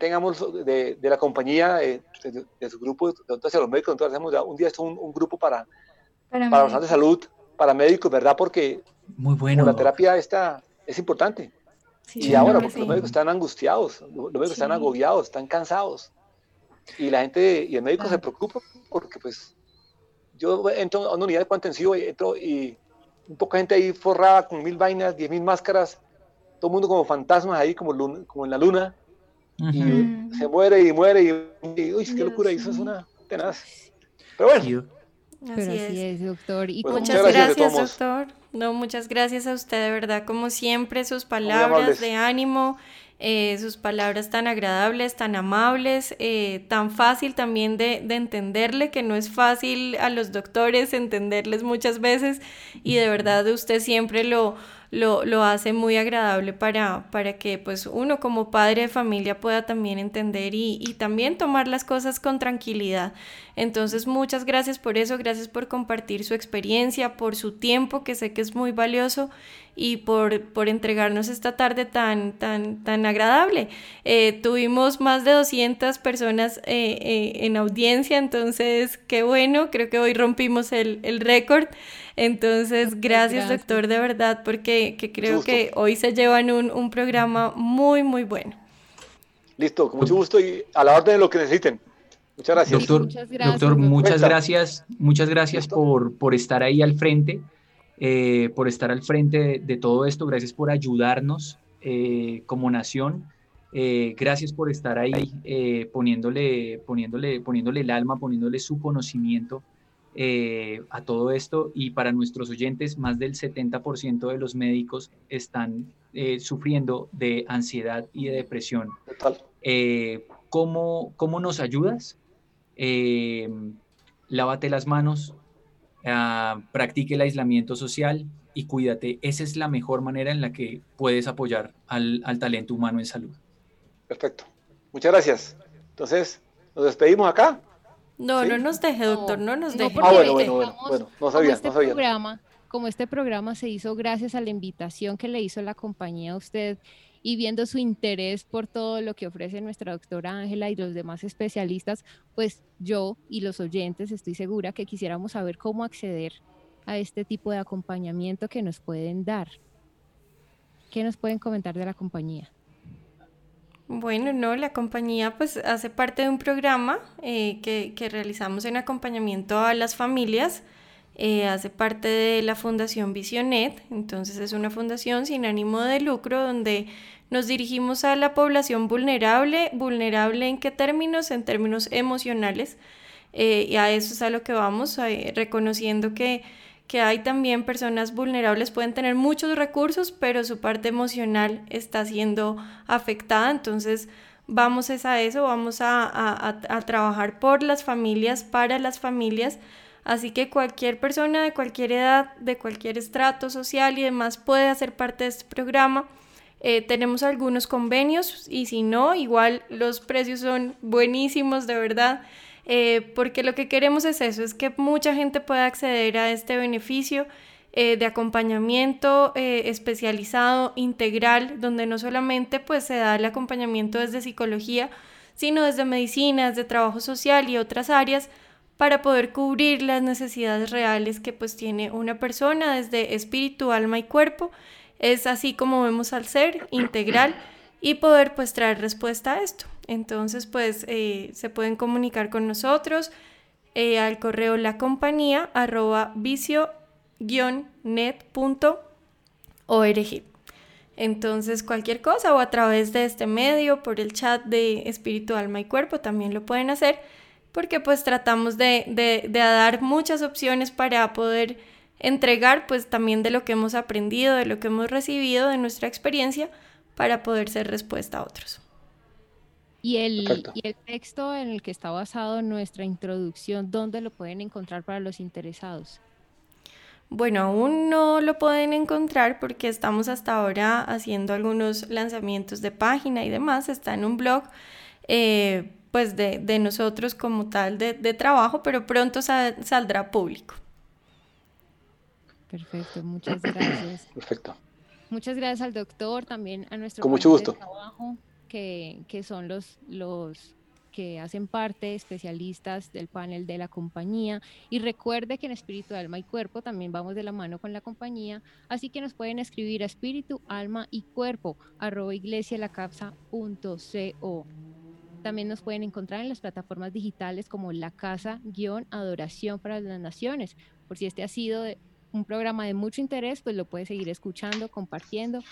tengamos de, de la compañía, de, de, de su grupo, entonces los médicos, entonces hacemos un día esto, un, un grupo para, para, para los de salud, para médicos, ¿verdad? Porque muy bueno. La terapia esta es importante. Sí, y ahora, porque sí. Los médicos están angustiados, los médicos sí. Están agobiados, están cansados. Y la gente, y el médico ah. se preocupa porque, pues, yo entro a una unidad de cuidado intensivo y entro y un poco de gente ahí forrada con mil vainas, diez mil máscaras, todo el mundo como fantasmas ahí, como, luna, como en la luna, uh-huh. y se muere y muere y, y uy, qué locura, eso es una, tenaz. Pero bueno. Así, Pero es. así es, doctor. Y pues muchas, muchas gracias, gracias doctor. No, muchas gracias a usted, de verdad, como siempre, sus palabras de ánimo, eh, sus palabras tan agradables, tan amables, eh, tan fácil también de, de entenderle, que no es fácil a los doctores entenderles muchas veces, y de verdad usted siempre lo, lo, lo hace muy agradable para, para que pues uno como padre de familia pueda también entender y, y también tomar las cosas con tranquilidad. Entonces muchas gracias por eso, gracias por compartir su experiencia, por su tiempo, que sé que es muy valioso, y por, por entregarnos esta tarde tan, tan, tan agradable. Eh, tuvimos más de doscientas personas eh, eh, en audiencia, entonces qué bueno, creo que hoy rompimos el, el récord. Entonces gracias, gracias doctor, de verdad, porque que creo que hoy se llevan un, un programa muy muy bueno. Listo, con mucho gusto y a la orden de lo que necesiten. Muchas gracias. Doctor, sí, muchas gracias, doctor, doctor. muchas gracias, muchas gracias por, por estar ahí al frente, eh, por estar al frente de, de todo esto. Gracias por ayudarnos eh, como nación. Eh, gracias por estar ahí eh, poniéndole, poniéndole, poniéndole el alma, poniéndole su conocimiento eh, a todo esto. Y para nuestros oyentes, más del setenta por ciento de los médicos están eh, sufriendo de ansiedad y de depresión. Total. Eh, ¿cómo, ¿Cómo nos ayudas? Eh, lávate las manos, eh, practique el aislamiento social y cuídate. Esa es la mejor manera en la que puedes apoyar al, al talento humano en salud. Perfecto. Muchas gracias. Entonces, ¿nos despedimos acá? No, ¿Sí? no nos deje, doctor, no, no nos deje. No, ah, bueno, bueno, bueno, bueno, no sabía, este no sabía. Programa, como este programa se hizo gracias a la invitación que le hizo la compañía a usted, y viendo su interés por todo lo que ofrece nuestra doctora Ángela y los demás especialistas, pues yo y los oyentes estoy segura que quisiéramos saber cómo acceder a este tipo de acompañamiento que nos pueden dar. ¿Qué nos pueden comentar de la compañía? Bueno, no, la compañía pues hace parte de un programa eh, que, que realizamos en acompañamiento a las familias. Eh, hace parte de la Fundación Visionet, entonces es una fundación sin ánimo de lucro donde nos dirigimos a la población vulnerable, vulnerable ¿en qué términos? En términos emocionales, eh, y a eso es a lo que vamos, eh, reconociendo que, que hay también personas vulnerables, pueden tener muchos recursos, pero su parte emocional está siendo afectada, entonces vamos a eso, vamos a, a, a trabajar por las familias, para las familias. Así que cualquier persona de cualquier edad, de cualquier estrato social y demás puede hacer parte de este programa. Eh, tenemos algunos convenios y si no, igual los precios son buenísimos, de verdad, eh, porque lo que queremos es eso, es que mucha gente pueda acceder a este beneficio eh, de acompañamiento eh, especializado, integral, donde no solamente pues, se da el acompañamiento desde psicología, sino desde medicina, desde trabajo social y otras áreas, para poder cubrir las necesidades reales que pues tiene una persona desde espíritu, alma y cuerpo. Es así como vemos al ser integral y poder pues traer respuesta a esto. Entonces pues eh, se pueden comunicar con nosotros eh, al correo lacompañía arroba visio guion net punto org. Entonces cualquier cosa o a través de este medio por el chat de espíritu, alma y cuerpo también lo pueden hacer, porque pues tratamos de, de, de dar muchas opciones para poder entregar pues también de lo que hemos aprendido, de lo que hemos recibido, de nuestra experiencia, para poder ser respuesta a otros. Y el, y el texto en el que está basado nuestra introducción, ¿dónde lo pueden encontrar para los interesados? Bueno, aún no lo pueden encontrar porque estamos hasta ahora haciendo algunos lanzamientos de página y demás, está en un blog, eh, pues de, de nosotros como tal de, de trabajo, pero pronto sal, saldrá público. Perfecto, muchas gracias. Perfecto. Muchas gracias al doctor, también a nuestro con mucho gusto. De trabajo, que, que son los, los que hacen parte, especialistas del panel de la compañía. Y recuerde que en Espíritu, Alma y Cuerpo también vamos de la mano con la compañía, así que nos pueden escribir a espíritu, alma y cuerpo, arroba iglesialacapsa punto co. También nos pueden encontrar en las plataformas digitales como La Casa-Adoración para las Naciones. Por si este ha sido un programa de mucho interés, pues lo puede seguir escuchando, compartiendo.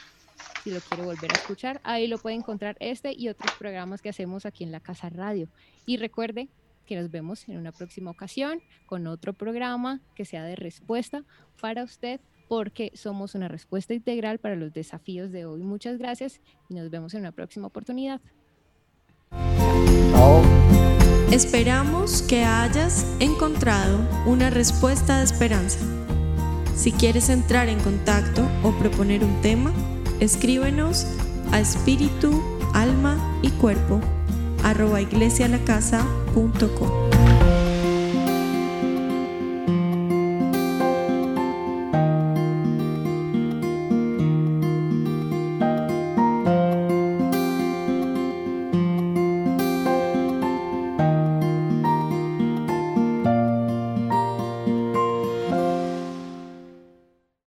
Si lo quiere volver a escuchar, ahí lo puede encontrar, este y otros programas que hacemos aquí en La Casa Radio. Y recuerde que nos vemos en una próxima ocasión con otro programa que sea de respuesta para usted, porque somos una respuesta integral para los desafíos de hoy. Muchas gracias y nos vemos en una próxima oportunidad. Esperamos que hayas encontrado una respuesta de esperanza. Si quieres entrar en contacto o proponer un tema, escríbenos a espíritu, alma y cuerpo arroba iglesia la casa punto com.